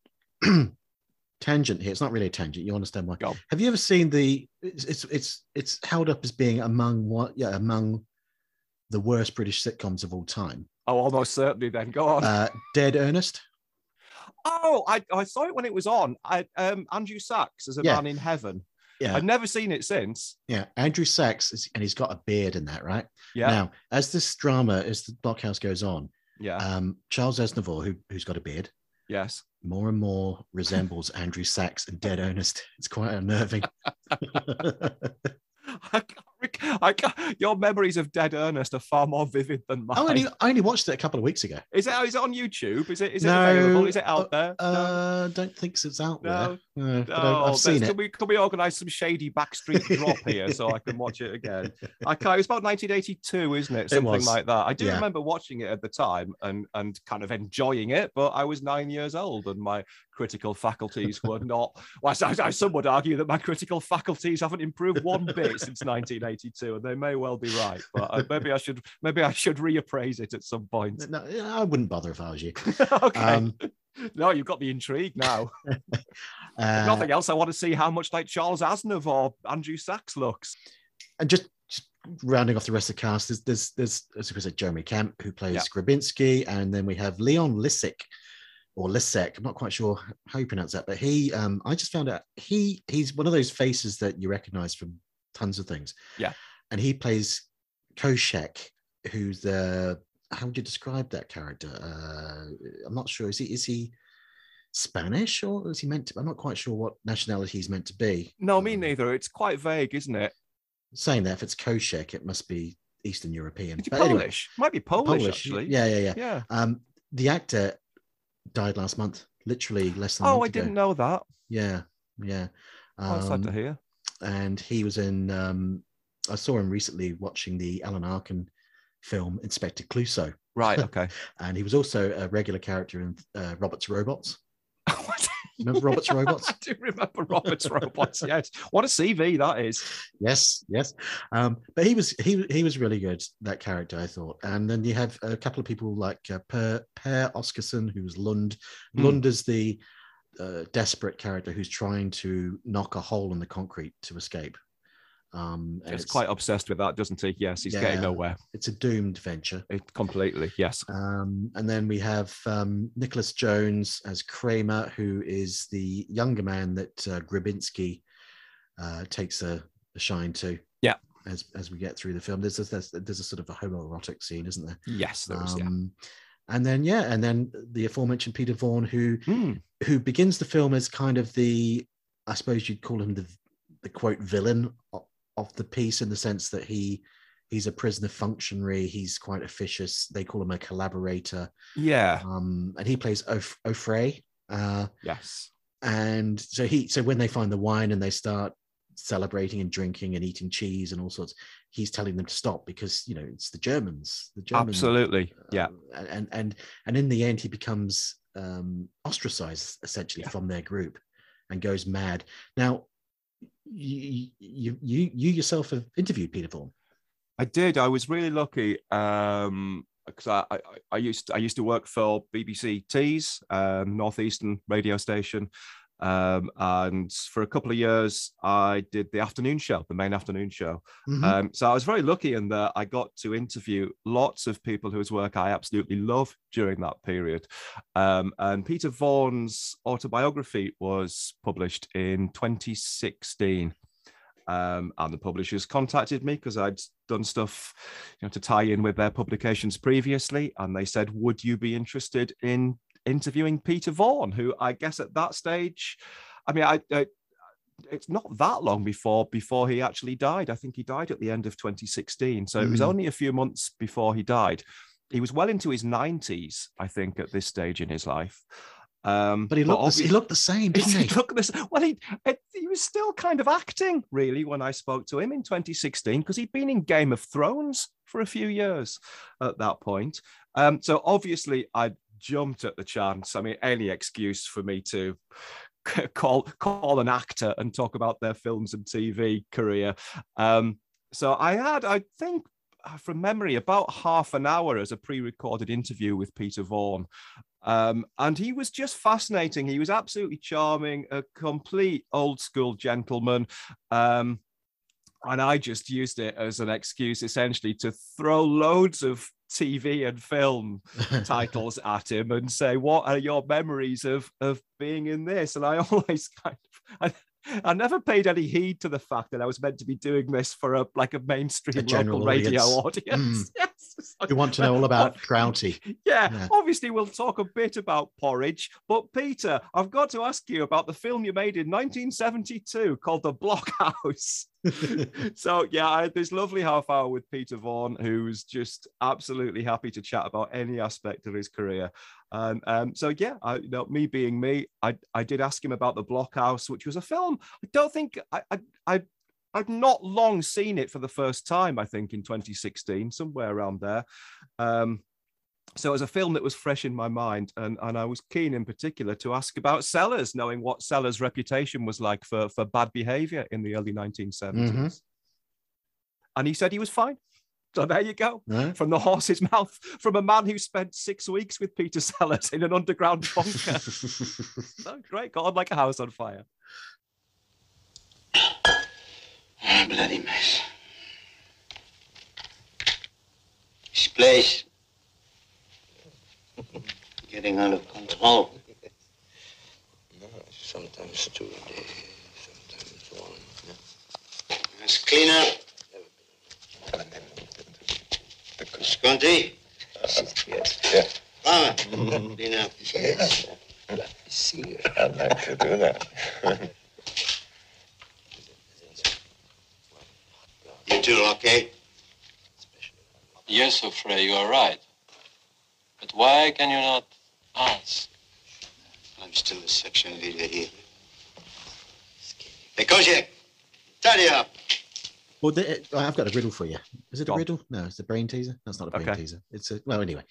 tangent here? It's not really a tangent. You understand why? Go. Have you ever seen the? It's, it's it's it's held up as being among what? Yeah, among the worst British sitcoms of all time. Oh, almost certainly then. Go on. Uh, Dead Earnest. Oh, I, I saw it when it was on. I, um, Andrew Sachs as a yeah. man in heaven. Yeah. I've never seen it since. Yeah, Andrew Sachs, is, and he's got a beard in that, right? Yeah. Now, as this drama, as the Blockhouse goes on, yeah. um, Charles Aznavour, who, who's got a beard, yes, more and more resembles Andrew Sachs in Dead Earnest. It's quite unnerving. I can't, I can't, your memories of Dead Earnest are far more vivid than mine. I only, I only watched it a couple of weeks ago. Is it? Is it on YouTube? Is it? Is no, it available? Is it out there? No, uh, don't think it's out no, there. No, but I've, I've seen it. Can we, can we organise some shady backstreet drop here so I can watch it again? I can't, it was about nineteen eighty-two, isn't it? Something it was. like that. I do yeah. remember watching it at the time and and kind of enjoying it, but I was nine years old and my critical faculties were not. Well, I, I, some would argue that my critical faculties haven't improved one bit since nineteen eighty-two, and they may well be right, but uh, maybe I should maybe I should reappraise it at some point. No, I wouldn't bother if I was you. Okay. Um, no, you've got the intrigue now. Uh, if nothing else, I want to see how much like Charles Aznavour Andrew Sachs looks. And just, just rounding off the rest of the cast, there's, there's, there's as we said, Jeremy Kemp, who plays yeah. Grabinski, and then we have Leon Lisick, or Lissek, I'm not quite sure how you pronounce that, but he, um, I just found out, he he's one of those faces that you recognise from tons of things. Yeah. And he plays Koshek, who's the, how would you describe that character? Uh, I'm not sure. Is he is he Spanish or is he meant to, I'm not quite sure what nationality he's meant to be. No, me um, neither. It's quite vague, isn't it? Saying that, if it's Koshek, it must be Eastern European. But Polish. Anyway, might be Polish, Polish, actually. Yeah, yeah, yeah. yeah. Um, the actor died last month, literally less than a month ago. Oh, I didn't know that. Yeah, yeah. Um, oh, sad to hear. And he was in, um, I saw him recently watching the Alan Arkin film Inspector Clouseau. Right, okay. And he was also a regular character in uh, Robert's Robots. Remember yeah, Robert's Robots? I do remember Robert's Robots, yes. What a C V that is. Yes, yes. Um, but he was he he was really good, that character, I thought. And then you have a couple of people like uh, Per, per Oscarson, who was Lund. Mm. Lund is the uh, desperate character who's trying to knock a hole in the concrete to escape. Um, and it's quite obsessed with that, doesn't he? Yes, he's yeah, getting nowhere. It's a doomed venture. It, completely, yes. Um, and then we have um, Nicholas Jones as Kramer, who is the younger man that uh, Grabinski uh, takes a, a shine to. Yeah. As as we get through the film, there's a, there's, there's a sort of a homoerotic scene, isn't there? Yes, there is. Um, yeah. And then yeah, and then the aforementioned Peter Vaughan, who mm. who begins the film as kind of the, I suppose you'd call him the the quote villain of the piece, in the sense that he he's a prisoner functionary, he's quite officious, they call him a collaborator, yeah um and he plays Of- Ofray uh yes and so he so when they find the wine and they start celebrating and drinking and eating cheese and all sorts, he's telling them to stop because, you know, it's the Germans the Germans absolutely uh, yeah and and and in the end he becomes um ostracized essentially yeah. from their group and goes mad. Now You, you you you yourself have interviewed Peter Vaughan. I did. I was really lucky because um, I, I I used I used to work for B B C Tees, um, northeastern radio station, um, and for a couple of years I did the afternoon show, the main afternoon show. Mm-hmm. Um, so I was very lucky in that I got to interview lots of people whose work I absolutely love during that period. Um, and Peter Vaughan's autobiography was published in twenty sixteen. Um, and the publishers contacted me because I'd done stuff, you know, to tie in with their publications previously. And they said, would you be interested in interviewing Peter Vaughan, who I guess at that stage, I mean, I, I it's not that long before before he actually died. I think he died at the end of twenty sixteen. So mm. it was only a few months before he died. He was well into his nineties, I think, at this stage in his life. Um, but he looked, but the, he looked the same, didn't he? he looked the, well, he, he was still kind of acting, really, when I spoke to him in twenty sixteen, because he'd been in Game of Thrones for a few years at that point. Um, so obviously, I jumped at the chance. I mean, any excuse for me to call call an actor and talk about their films and T V career. Um, so I had, I think, from memory, about half an hour as a pre-recorded interview with Peter Vaughan. Um, and he was just fascinating. He was absolutely charming, a complete old school gentleman. Um, and I just used it as an excuse, essentially, to throw loads of T V and film titles at him and say, what are your memories of, of being in this? And I always kind of... I, I never paid any heed to the fact that I was meant to be doing this for a like a mainstream a local radio audience. audience. Mm. Yes. You want to know all about Grouty. Yeah, yeah, obviously we'll talk a bit about Porridge, but Peter, I've got to ask you about the film you made in nineteen seventy-two called The Blockhouse. So yeah, I had this lovely half hour with Peter Vaughan, who's just absolutely happy to chat about any aspect of his career. Um, um, so yeah, I, you know, me being me, I I did ask him about The Blockhouse, which was a film. I don't think I I, I I'd not long seen it for the first time. I think in twenty sixteen, somewhere around there. Um, so it was a film that was fresh in my mind, and and I was keen in particular to ask about Sellers, knowing what Sellers' reputation was like for for bad behaviour in the early nineteen seventies. Mm-hmm. And he said he was fine. So there you go, yeah. From the horse's mouth, from a man who spent six weeks with Peter Sellers in an underground bunker. So great, got on like a house on fire. Ah, bloody mess. This place getting out of control. No, sometimes two a day, sometimes one. Yeah. Let's clean up. Sconti? Yes. Yeah. Ah, mm-hmm. Clean up. Yes. See. I'd like to do that. You two okay? Yes, Ofray, you are right. But why can you not ask? I'm still the section leader here. Koziek, tidy up. Well, the, I've got a riddle for you. Is it a riddle? No, it's a brain teaser. That's not a brain okay. teaser. It's a well. Anyway,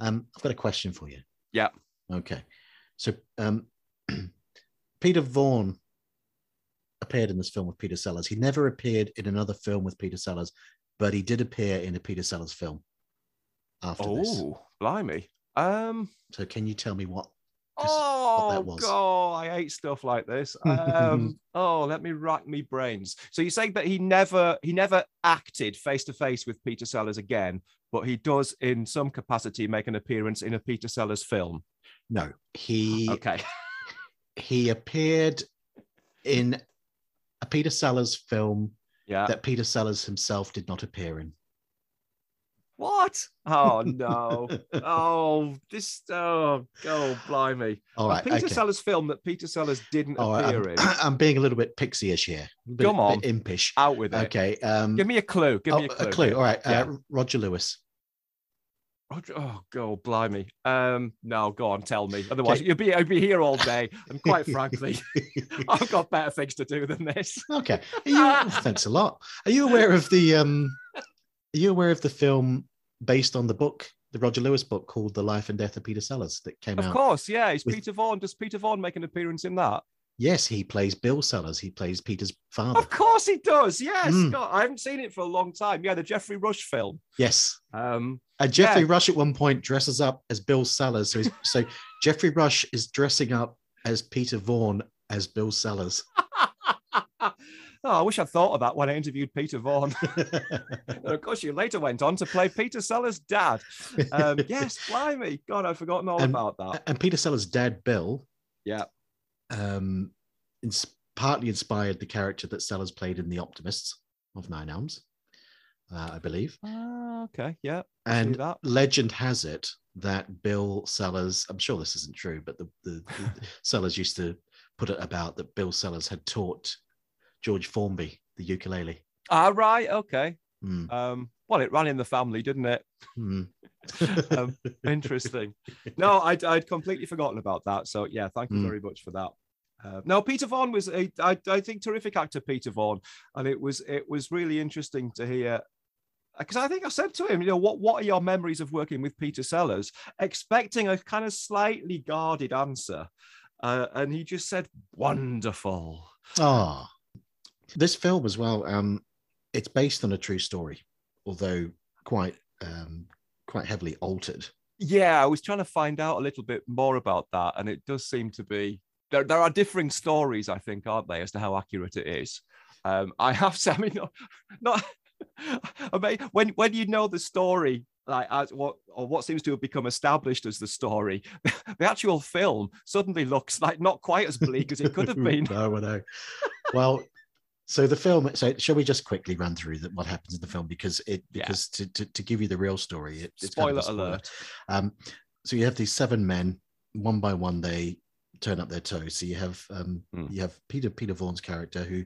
um, I've got a question for you. Yeah. Okay. So, um, Peter Vaughan appeared in this film with Peter Sellers. He never appeared in another film with Peter Sellers, but he did appear in a Peter Sellers film after oh, this. Oh, blimey. Um, so can you tell me what, oh, what that was? Oh, I hate stuff like this. Um, oh, let me rack me brains. So you're saying that he never he never acted face-to-face with Peter Sellers again, but he does in some capacity make an appearance in a Peter Sellers film? No, he... Okay. He appeared in a Peter Sellers film yeah. that Peter Sellers himself did not appear in. What? Oh, no. oh, this... Oh, oh, blimey. All right, a Peter okay. Sellers film that Peter Sellers didn't All appear right, I'm, in. I'm being a little bit pixie-ish here. Bit, Come on. Bit impish. Out with it. Okay. Um, Give me a clue. Give oh, me a clue. A clue. All right. Yeah. Uh, Roger Lewis. Oh, God, blimey. Um, no, go on, tell me. Otherwise, okay. you'll be, you'll be here all day. And quite frankly, I've got better things to do than this. Okay. Are you, thanks a lot. Are you aware of the um, are you aware of the film based on the book, the Roger Lewis book called The Life and Death of Peter Sellers that came of out? Of course, yeah. It's with... Peter Vaughan. Does Peter Vaughan make an appearance in that? Yes, he plays Bill Sellers. He plays Peter's father. Of course he does, yes. Mm. God, I haven't seen it for a long time. Yeah, the Geoffrey Rush film. Yes. Um, and Geoffrey yeah. Rush at one point dresses up as Bill Sellers. So, he's, so Geoffrey Rush is dressing up as Peter Vaughan as Bill Sellers. oh, I wish I thought of that when I interviewed Peter Vaughan. and of course, you later went on to play Peter Sellers' dad. Um, yes, blimey. God, I've forgotten all and, about that. And Peter Sellers' dad, Bill. Yeah. Um, ins- partly inspired the character that Sellers played in The Optimists of Nine Elms, uh, I believe. Uh, okay, yeah. And legend has it that Bill Sellers, I'm sure this isn't true, but the, the, the Sellers used to put it about that Bill Sellers had taught George Formby the ukulele. Ah, right, okay. Mm. Um, well, it ran in the family, didn't it? Mm. um, interesting. No, I'd, I'd completely forgotten about that. So, yeah, thank you mm. very much for that. Uh, no, Peter Vaughan was, a, I, I think, terrific actor, Peter Vaughan. And it was it was really interesting to hear, because I think I said to him, you know, what, what are your memories of working with Peter Sellers? Expecting a kind of slightly guarded answer. Uh, and he just said, wonderful. Oh, this film as well, um, it's based on a true story, although quite um, quite heavily altered. Yeah, I was trying to find out a little bit more about that. And it does seem to be, There, there are differing stories, I think, aren't they, as to how accurate it is. Um, I have to, I mean, not, not I mean, when when you know the story, like as what or what seems to have become established as the story, the actual film suddenly looks like not quite as bleak as it could have been. no, no. Well, so the film. So shall we just quickly run through that what happens in the film because it because yeah. to, to to give you the real story, it, it's spoiler, kind of spoiler alert. Um, so you have these seven men, one by one, they. turn up their toes. So you have um, mm. you have Peter Peter Vaughan's character who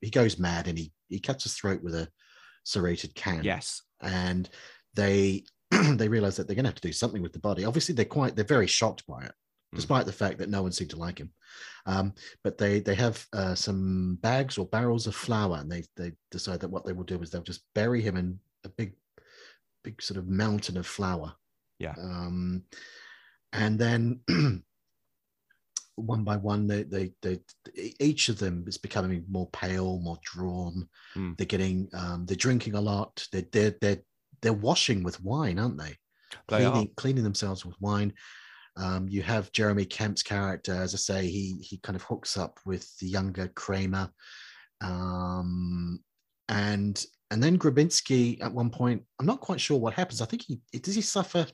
he goes mad and he he cuts his throat with a serrated can. Yes, and they they realise that they're going to have to do something with the body. Obviously, they're quite they're very shocked by it, mm. despite the fact that no one seemed to like him. Um, but they they have uh, some bags or barrels of flour, and they they decide that what they will do is they'll just bury him in a big big sort of mountain of flour. Yeah, um, and then. One by one, they, they, they, each of them is becoming more pale, more drawn. Mm. They're getting, um, they're drinking a lot. They're, they're, they're, they're washing with wine, aren't they? they cleaning, are. cleaning themselves with wine. Um, you have Jeremy Kemp's character, as I say, he, he kind of hooks up with the younger Kramer. Um, and, and then Grabinski at one point, I'm not quite sure what happens. I think he, does he suffer?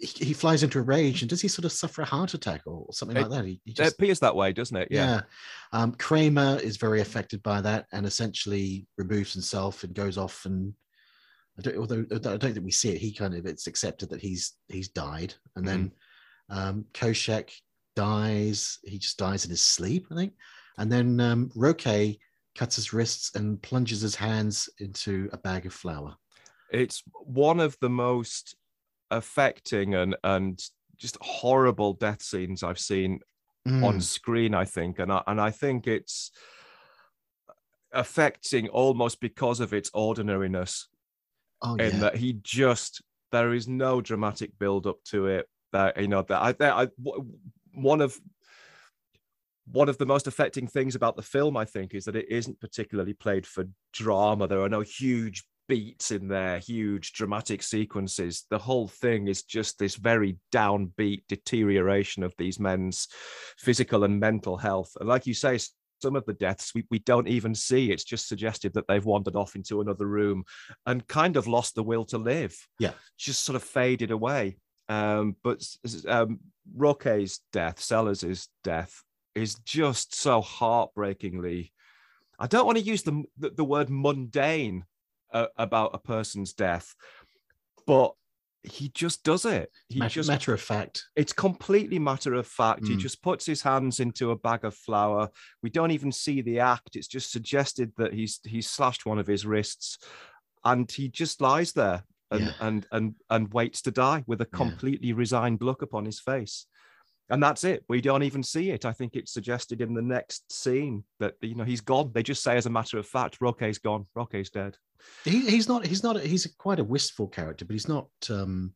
He flies into a rage, and does he sort of suffer a heart attack or something it, like that? He, he just, it appears that way, doesn't it? Yeah. yeah. Um, Kramer is very affected by that, and essentially removes himself and goes off. And I don't, although I don't think we see it, he kind of it's accepted that he's he's died. And mm-hmm. then um, Koshek dies. He just dies in his sleep, I think. And then um, Roque cuts his wrists and plunges his hands into a bag of flour. It's one of the most affecting and and just horrible death scenes I've seen mm. on screen, I think, and I, and I think it's affecting almost because of its ordinariness. Oh, in yeah. that he just there is no dramatic build up to it. That you know that I, that I one of one of the most affecting things about the film, I think, is that it isn't particularly played for drama. There are no huge beats in there, huge dramatic sequences. The whole thing is just this very downbeat deterioration of these men's physical and mental health. And like you say, some of the deaths we, we don't even see. It's just suggested that they've wandered off into another room and kind of lost the will to live. Yeah. Just sort of faded away. Um, but um, Roquet's death, Sellers' death, is just so heartbreakingly, I don't want to use the, the, the word mundane uh, about a person's death, but he just does it. He matter, just matter of fact. It's completely matter of fact. Mm. He just puts his hands into a bag of flour. We don't even see the act. It's just suggested that he's he's slashed one of his wrists, and he just lies there and yeah. and, and and waits to die with a completely yeah. resigned look upon his face. And that's it. We don't even see it. I think it's suggested in the next scene that, you know, he's gone. They just say, as a matter of fact, Roquet's gone. Roquet's dead. He, he's not. He's not. He's quite a wistful character, but he's not. Um,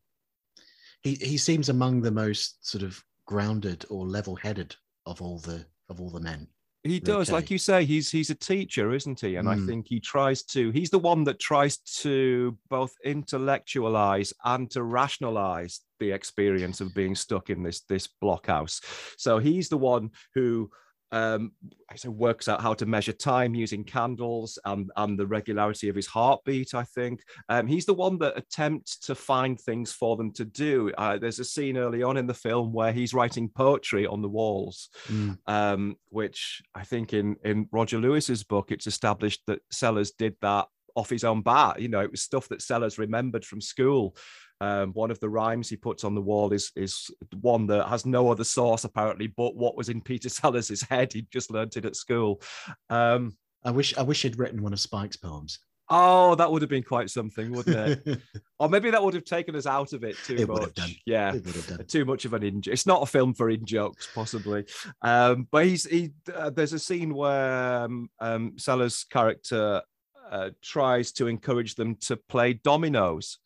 he he seems among the most sort of grounded or level-headed of all the of all the men. He does, like you say. He's he's a teacher, isn't he? And mm. I think he tries to. He's the one that tries to both intellectualize and to rationalize the experience of being stuck in this this blockhouse. So he's the one who um, so works out how to measure time using candles and and the regularity of his heartbeat. I think um, he's the one that attempts to find things for them to do. Uh, there's a scene early on in the film where he's writing poetry on the walls, mm. um, which I think in in Roger Lewis's book, it's established that Sellers did that off his own bat. You know, it was stuff that Sellers remembered from school. Um, one of the rhymes he puts on the wall is is one that has no other source, apparently, but what was in Peter Sellers' head. He just learnt it at school. Um, I wish I wish he'd written one of Spike's poems. Oh, that would have been quite something, wouldn't it? Or maybe that would have taken us out of it too it much. Would have done. Yeah, it would have done. Too much of an in. It's not a film for in jokes, possibly. Um, but he's he. Uh, there's a scene where um, um, Sellers' character uh, tries to encourage them to play dominoes.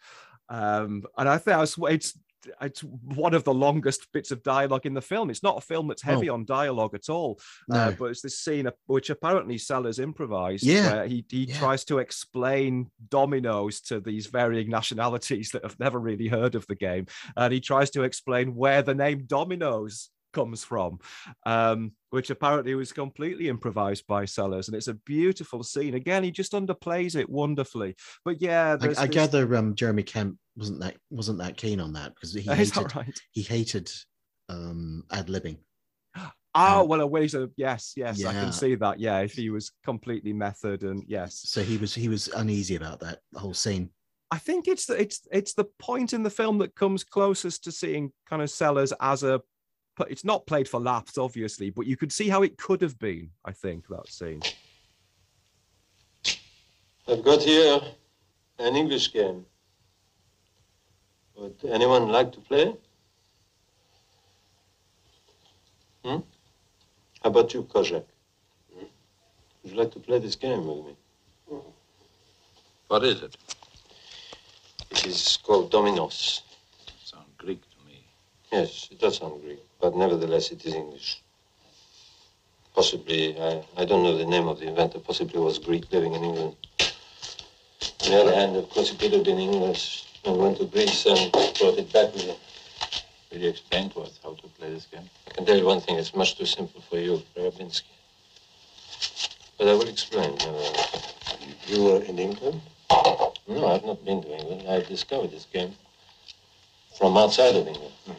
Um, and I think it's it's one of the longest bits of dialogue in the film. It's not a film that's heavy oh. on dialogue at all, no. uh, but it's this scene which apparently Sellers improvised. Yeah, where he he yeah. tries to explain dominoes to these varying nationalities that have never really heard of the game, and he tries to explain where the name dominoes comes from, um, which apparently was completely improvised by Sellers, and it's a beautiful scene. Again, he just underplays it wonderfully. But yeah, I, I this... gather um, Jeremy Kemp wasn't that wasn't that keen on that because he hated, Is that right? he hated um, ad-libbing. Oh um, well, a ways of yes, yes, yeah. I can see that. Yeah, if he was completely method and yes, so he was he was uneasy about that whole scene. I think it's the, it's it's the point in the film that comes closest to seeing kind of Sellers as a. It's not played for laughs, obviously, but you could see how it could have been, I think, that scene. I've got here an English game. Would anyone like to play? Hmm? How about you, Kozak? Hmm? Would you like to play this game with me? Hmm. What is it? It is called Dominoes. Sounds Greek to me. Yes, it does sound Greek. But nevertheless, it is English. Possibly, I, I don't know the name of the inventor, possibly was Greek living in England. On the other hand, of course, he did it in English and went to Greece and brought it back with him. Will you explain to us how to play this game? I can tell you one thing, it's much too simple for you, Grabinski. But I will explain. Uh, you were in England? No, I've not been to England. I discovered this game from outside of England. Hmm.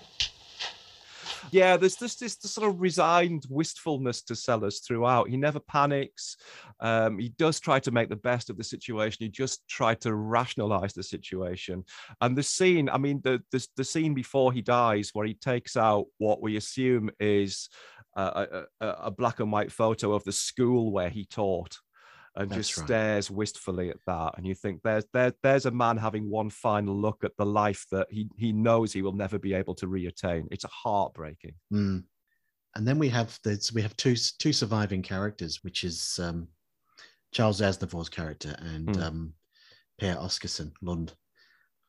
Yeah, there's this, this this sort of resigned wistfulness to Sellers throughout. He never panics. Um, he does try to make the best of the situation. He just tried to rationalize the situation. And the scene, I mean, the the, the scene before he dies where he takes out what we assume is uh, a, a black and white photo of the school where he taught and That's just right. stares wistfully at that. And you think there's, there, there's a man having one final look at the life that he, he knows he will never be able to re-attain. It's heartbreaking. Mm. And then we have this, we have two, two surviving characters, which is um, Charles Aznavour's character and mm. um, Per Oscarson, Lund.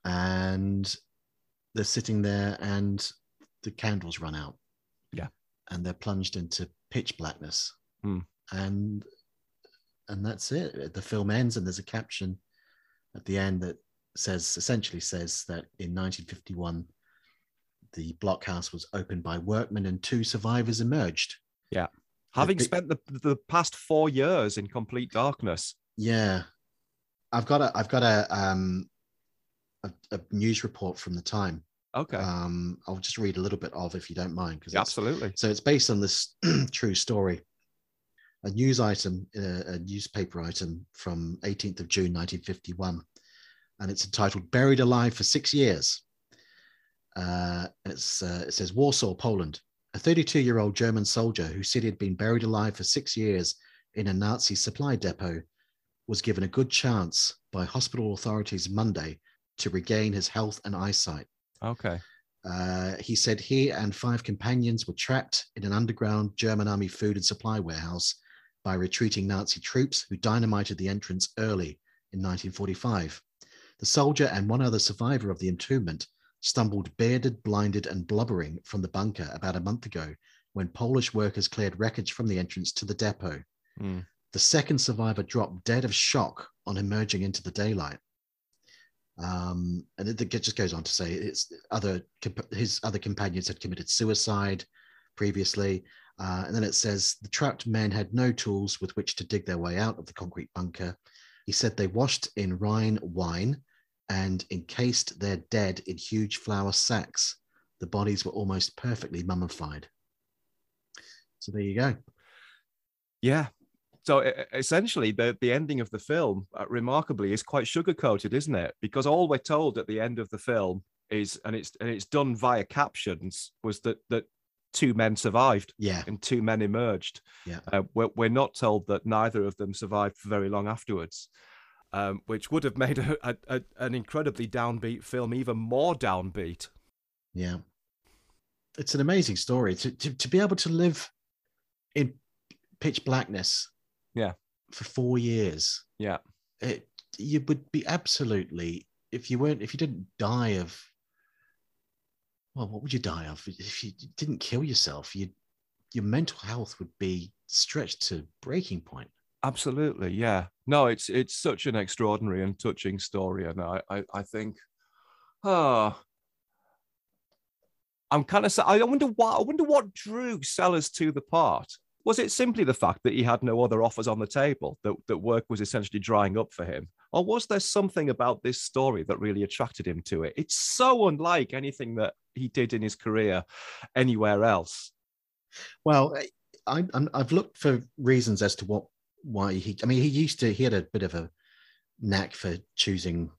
And they're sitting there and the candles run out. Yeah. And they're plunged into pitch blackness. Mm. And and that's it. The film ends and there's a caption at the end that says, essentially says that in nineteen fifty-one, the Blockhouse was opened by workmen and two survivors emerged. Yeah. Having the, spent the, the past four years in complete darkness. Yeah. I've got a, I've got a, um, a, a news report from the time. Okay. Um, I'll just read a little bit of, if you don't mind. Cause yeah, absolutely. So it's based on this true story, a news item, a, a newspaper item from eighteenth of June, nineteen fifty-one. And it's entitled Buried Alive for Six Years. Uh, it's, uh, it says Warsaw, Poland. A thirty-two-year-old German soldier who said he'd been buried alive for six years in a Nazi supply depot was given a good chance by hospital authorities Monday to regain his health and eyesight. Okay. Uh, he said he and five companions were trapped in an underground German army food and supply warehouse by retreating Nazi troops who dynamited the entrance early in nineteen forty-five. The soldier and one other survivor of the entombment stumbled bearded, blinded, and blubbering from the bunker about a month ago when Polish workers cleared wreckage from the entrance to the depot. Mm. The second survivor dropped dead of shock on emerging into the daylight. Um, and it, it just goes on to say it's other his other companions had committed suicide previously. Uh, and then it says the trapped men had no tools with which to dig their way out of the concrete bunker. He said they washed in Rhine wine and encased their dead in huge flour sacks. The bodies were almost perfectly mummified. So there you go. Yeah. So essentially, the, the ending of the film, uh, remarkably, is quite sugar-coated, isn't it? Because all we're told at the end of the film is, and it's and it's done via captions, was that that two men survived. Yeah. And two men emerged. Yeah. Uh, we're, we're not told that neither of them survived for very long afterwards. Um, which would have made a, a, a, an incredibly downbeat film even more downbeat. Yeah. It's an amazing story. To, to, to be able to live in pitch blackness yeah. for four years. Yeah. It, you would be absolutely, if you weren't, if you didn't die of, well, what would you die of? If you didn't kill yourself, you, your mental health would be stretched to breaking point. Absolutely, yeah. No, it's it's such an extraordinary and touching story, and I I, I think, ah, oh, I'm kind of sad. I wonder what I wonder what drew Sellers to the part. Was it simply the fact that he had no other offers on the table, that that work was essentially drying up for him, or was there something about this story that really attracted him to it? It's so unlike anything that he did in his career anywhere else. Well, I, I'm, I've looked for reasons as to what. Why he? I mean, he used to. He had a bit of a knack for choosing,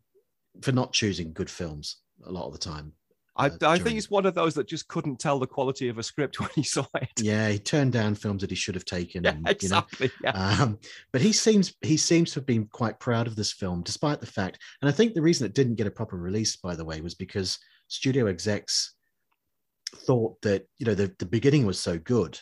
for not choosing good films a lot of the time. Uh, I, I think he's one of those that just couldn't tell the quality of a script when he saw it. Yeah, he turned down films that he should have taken. Yeah, and, exactly. You know, yeah. um, but he seems he seems to have been quite proud of this film, despite the fact. And I think the reason it didn't get a proper release, by the way, was because studio execs thought that you know the the beginning was so good.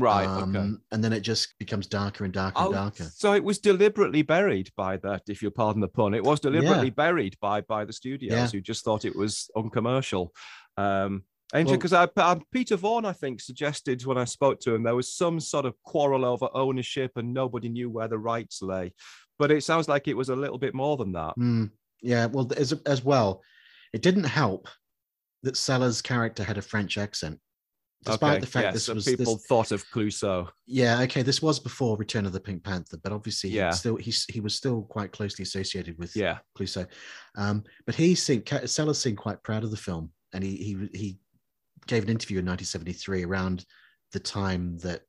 Right, um, okay. And then it just becomes darker and darker oh, and darker. So it was deliberately buried by that, if you'll pardon the pun. It was deliberately yeah. buried by by the studios yeah. who just thought it was uncommercial. Um, because well, I, I, Peter Vaughan, I think, suggested when I spoke to him, there was some sort of quarrel over ownership and nobody knew where the rights lay. But it sounds like it was a little bit more than that. Mm, yeah, well, as, as well, it didn't help that Sellers' character had a French accent. Despite okay, the fact yes, this so was people this, thought of Clouseau. Yeah, okay, this was before Return of the Pink Panther, but obviously yeah. he still he he was still quite closely associated with yeah. Clouseau. Um, but he seemed Sellers seemed quite proud of the film, and he he he gave an interview in nineteen seventy-three around the time that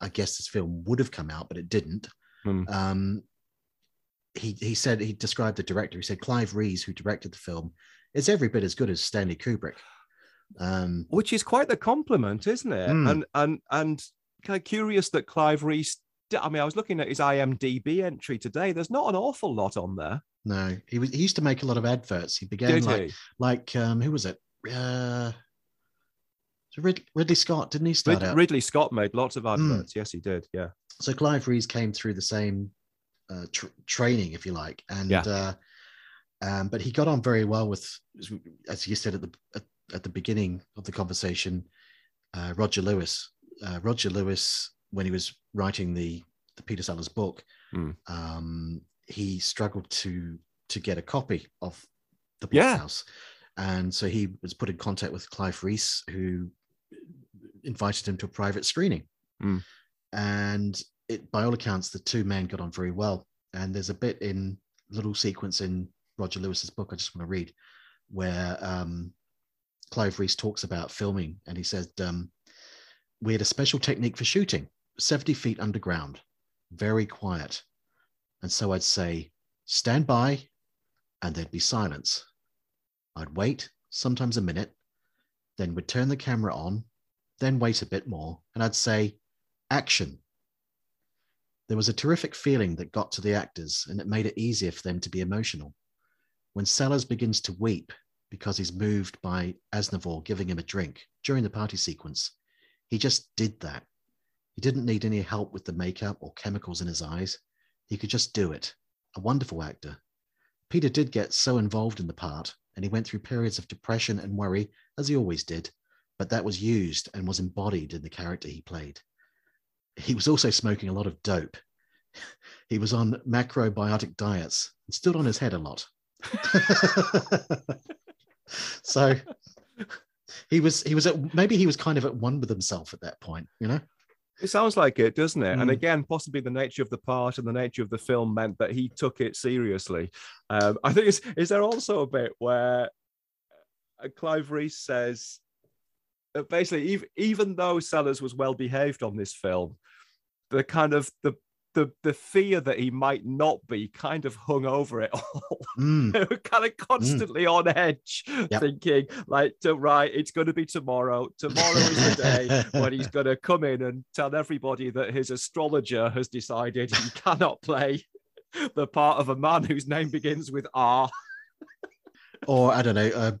I guess this film would have come out, but it didn't. Mm. Um, he he said he described the director. He said Clive Rees, who directed the film, is every bit as good as Stanley Kubrick. Um, Which is quite the compliment, isn't it? Mm. And and and kind of curious that Clive Rees. I mean, I was looking at his IMDb entry today. There's not an awful lot on there. No, he was. He used to make a lot of adverts. He began Did like he? like um, who was it? Uh, Rid Ridley Scott, didn't he start Rid out? Ridley Scott made lots of adverts. Mm. Yes, he did. Yeah. So Clive Rees came through the same uh, tr training, if you like, and yeah. uh, um, but he got on very well with, as you said at the. At, at the beginning of the conversation, uh, Roger Lewis. Uh, Roger Lewis, when he was writing the, the Peter Sellers book, mm. um, he struggled to to get a copy of The Blockhouse. Yeah. And so he was put in contact with Clive Rees, who invited him to a private screening. Mm. And it, by all accounts, the two men got on very well. And there's a bit in little sequence in Roger Lewis's book I just want to read, where um, Clive Rees talks about filming, and he said, um, we had a special technique for shooting, seventy feet underground, very quiet. And so I'd say, stand by, and there'd be silence. I'd wait, sometimes a minute, then would turn the camera on, then wait a bit more, and I'd say, action. There was a terrific feeling that got to the actors, and it made it easier for them to be emotional. When Sellers begins to weep because he's moved by Aznavour giving him a drink during the party sequence, he just did that. He didn't need any help with the makeup or chemicals in his eyes. He could just do it. A wonderful actor. Peter did get so involved in the part, and he went through periods of depression and worry, as he always did, but that was used and was embodied in the character he played. He was also smoking a lot of dope. He was on macrobiotic diets and stood on his head a lot. So he was he was at, maybe he was kind of at one with himself at that point, you know? It sounds like it, doesn't it? Mm. And again, possibly the nature of the part and the nature of the film meant that he took it seriously. Um, I think it's, is there also a bit where Clive Rees says, that basically, even, even though Sellers was well-behaved on this film, the kind of the The, the fear that he might not be kind of hung over it all. Mm. They were kind of constantly mm. on edge, yep. thinking, like, right, it's going to be tomorrow. Tomorrow is the day when he's going to come in and tell everybody that his astrologer has decided he cannot play the part of a man whose name begins with R. Or, I don't know, uh,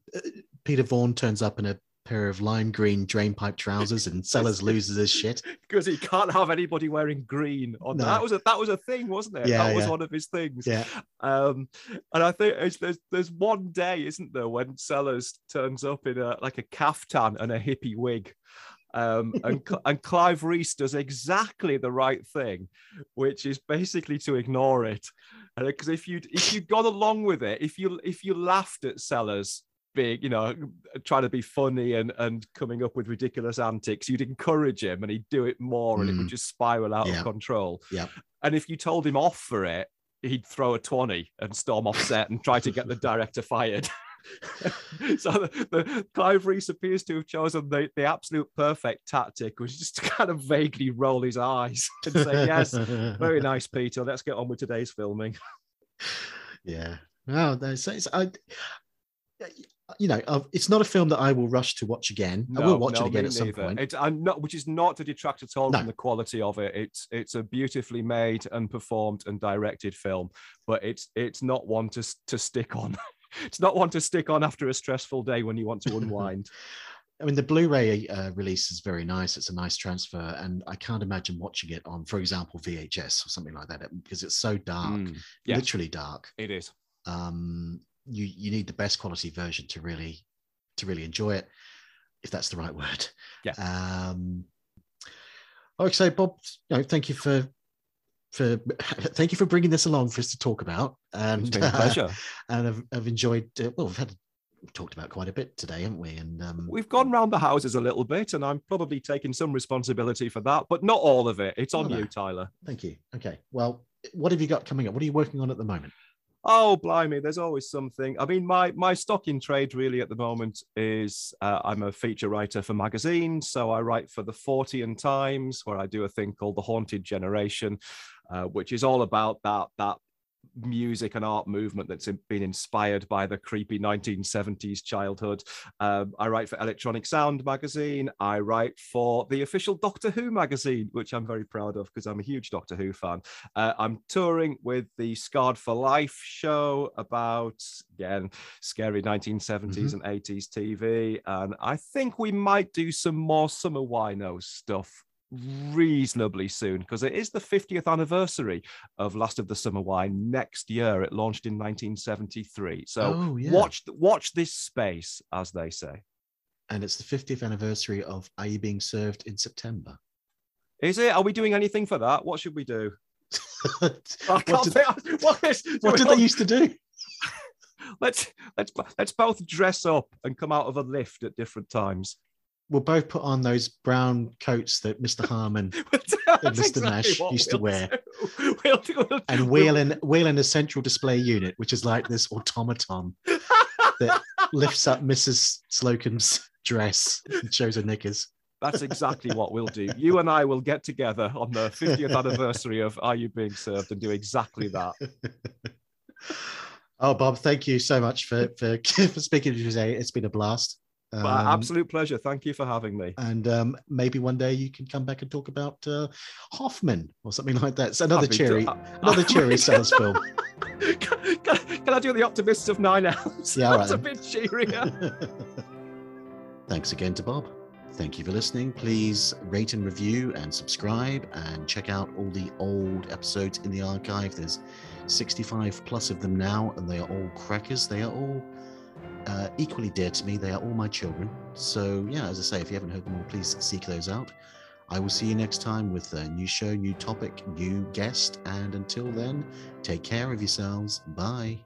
Peter Vaughan turns up in a pair of lime green drainpipe trousers, and Sellers loses his shit because he can't have anybody wearing green. On no. that was a that was a thing, wasn't it? Yeah, that was yeah. one of his things. Yeah. Um, and I think it's, there's there's one day, isn't there, when Sellers turns up in a like a caftan and a hippie wig, um, and and Clive Rees does exactly the right thing, which is basically to ignore it, because if you if you got along with it, if you if you laughed at Sellers being, you know, trying to be funny and, and coming up with ridiculous antics, you'd encourage him and he'd do it more, and mm. it would just spiral out yeah. of control. Yeah. And if you told him off for it, he'd throw a twenty and storm off set and try to get the director fired. So the, the Clive Rees appears to have chosen the, the absolute perfect tactic, which is just to kind of vaguely roll his eyes and say, yes, very nice, Peter, let's get on with today's filming. Yeah. No, that's, it's, I, I you know, it's not a film that I will rush to watch again. No, I will watch no, it again at some point. It's, I'm not, which is not to detract at all no. from the quality of it. It's it's a beautifully made and performed and directed film, but it's it's not one to to stick on. It's not one to stick on after a stressful day when you want to unwind. I mean, the Blu-ray uh, release is very nice. It's a nice transfer, and I can't imagine watching it on, for example, V H S or something like that, because it's so dark, mm, yeah. literally dark. It is. Um, You, you need the best quality version to really to really enjoy it, if that's the right word. Yeah. Um, okay, so Bob, you know, thank you for for thank you for bringing this along for us to talk about. And it's been a pleasure. Uh, and I've, I've enjoyed. Uh, well, we've had we've talked about quite a bit today, haven't we? And um, we've gone round the houses a little bit, and I'm probably taking some responsibility for that, but not all of it. It's on you, Tyler. Thank you. Okay. Well, what have you got coming up? What are you working on at the moment? Oh, blimey, there's always something. I mean, my my stock in trade really at the moment is uh, I'm a feature writer for magazines. So I write for the Fortean Times, where I do a thing called The Haunted Generation, uh, which is all about that, that music and art movement that's been inspired by the creepy nineteen seventies childhood. Um, I write for Electronic Sound magazine. I write for the official Doctor Who magazine, which I'm very proud of because I'm a huge Doctor Who fan. Uh, I'm touring with the Scarred for Life show about, again, scary nineteen seventies mm-hmm. and eighties T V. And I think we might do some more Summer Wino stuff reasonably soon, because it is the fiftieth anniversary of Last of the Summer Wine next year. It launched in nineteen seventy-three, so oh, yeah. watch watch this space, as they say. and it's the fiftieth anniversary of Are You Being Served in September? Is it? Are we doing anything for that? What should we do? I can't what did, think, what is, what did all... they used to do? Let's let's let's both dress up and come out of a lift at different times. We'll both put on those brown coats that Mister Harmon and Mister Exactly Nash used we'll to wear, do. We'll do, we'll, and wheel in wheel in a central display unit, which is like this automaton that lifts up Missus Slocum's dress and shows her knickers. That's exactly what we'll do. You and I will get together on the fiftieth anniversary of Are You Being Served and do exactly that. Oh, Bob, thank you so much for, for, for speaking to you today. It's been a blast. Um, absolute pleasure. Thank you for having me. And um, maybe one day you can come back and talk about uh, Hoffman or something like that. It's another cheery, to, uh, another cheery sales film. Can, can, can I do The Optimists of Nine Elms? Yeah, all right. That's a bit cheerier. Thanks again to Bob. Thank you for listening. Please rate and review and subscribe and check out all the old episodes in the archive. There's sixty-five plus of them now, and they are all crackers. They are all uh, equally dear to me. They are all my children. So, yeah, as I say, if you haven't heard them all, please seek those out. I will see you next time with a new show, new topic, new guest. And until then, take care of yourselves. Bye.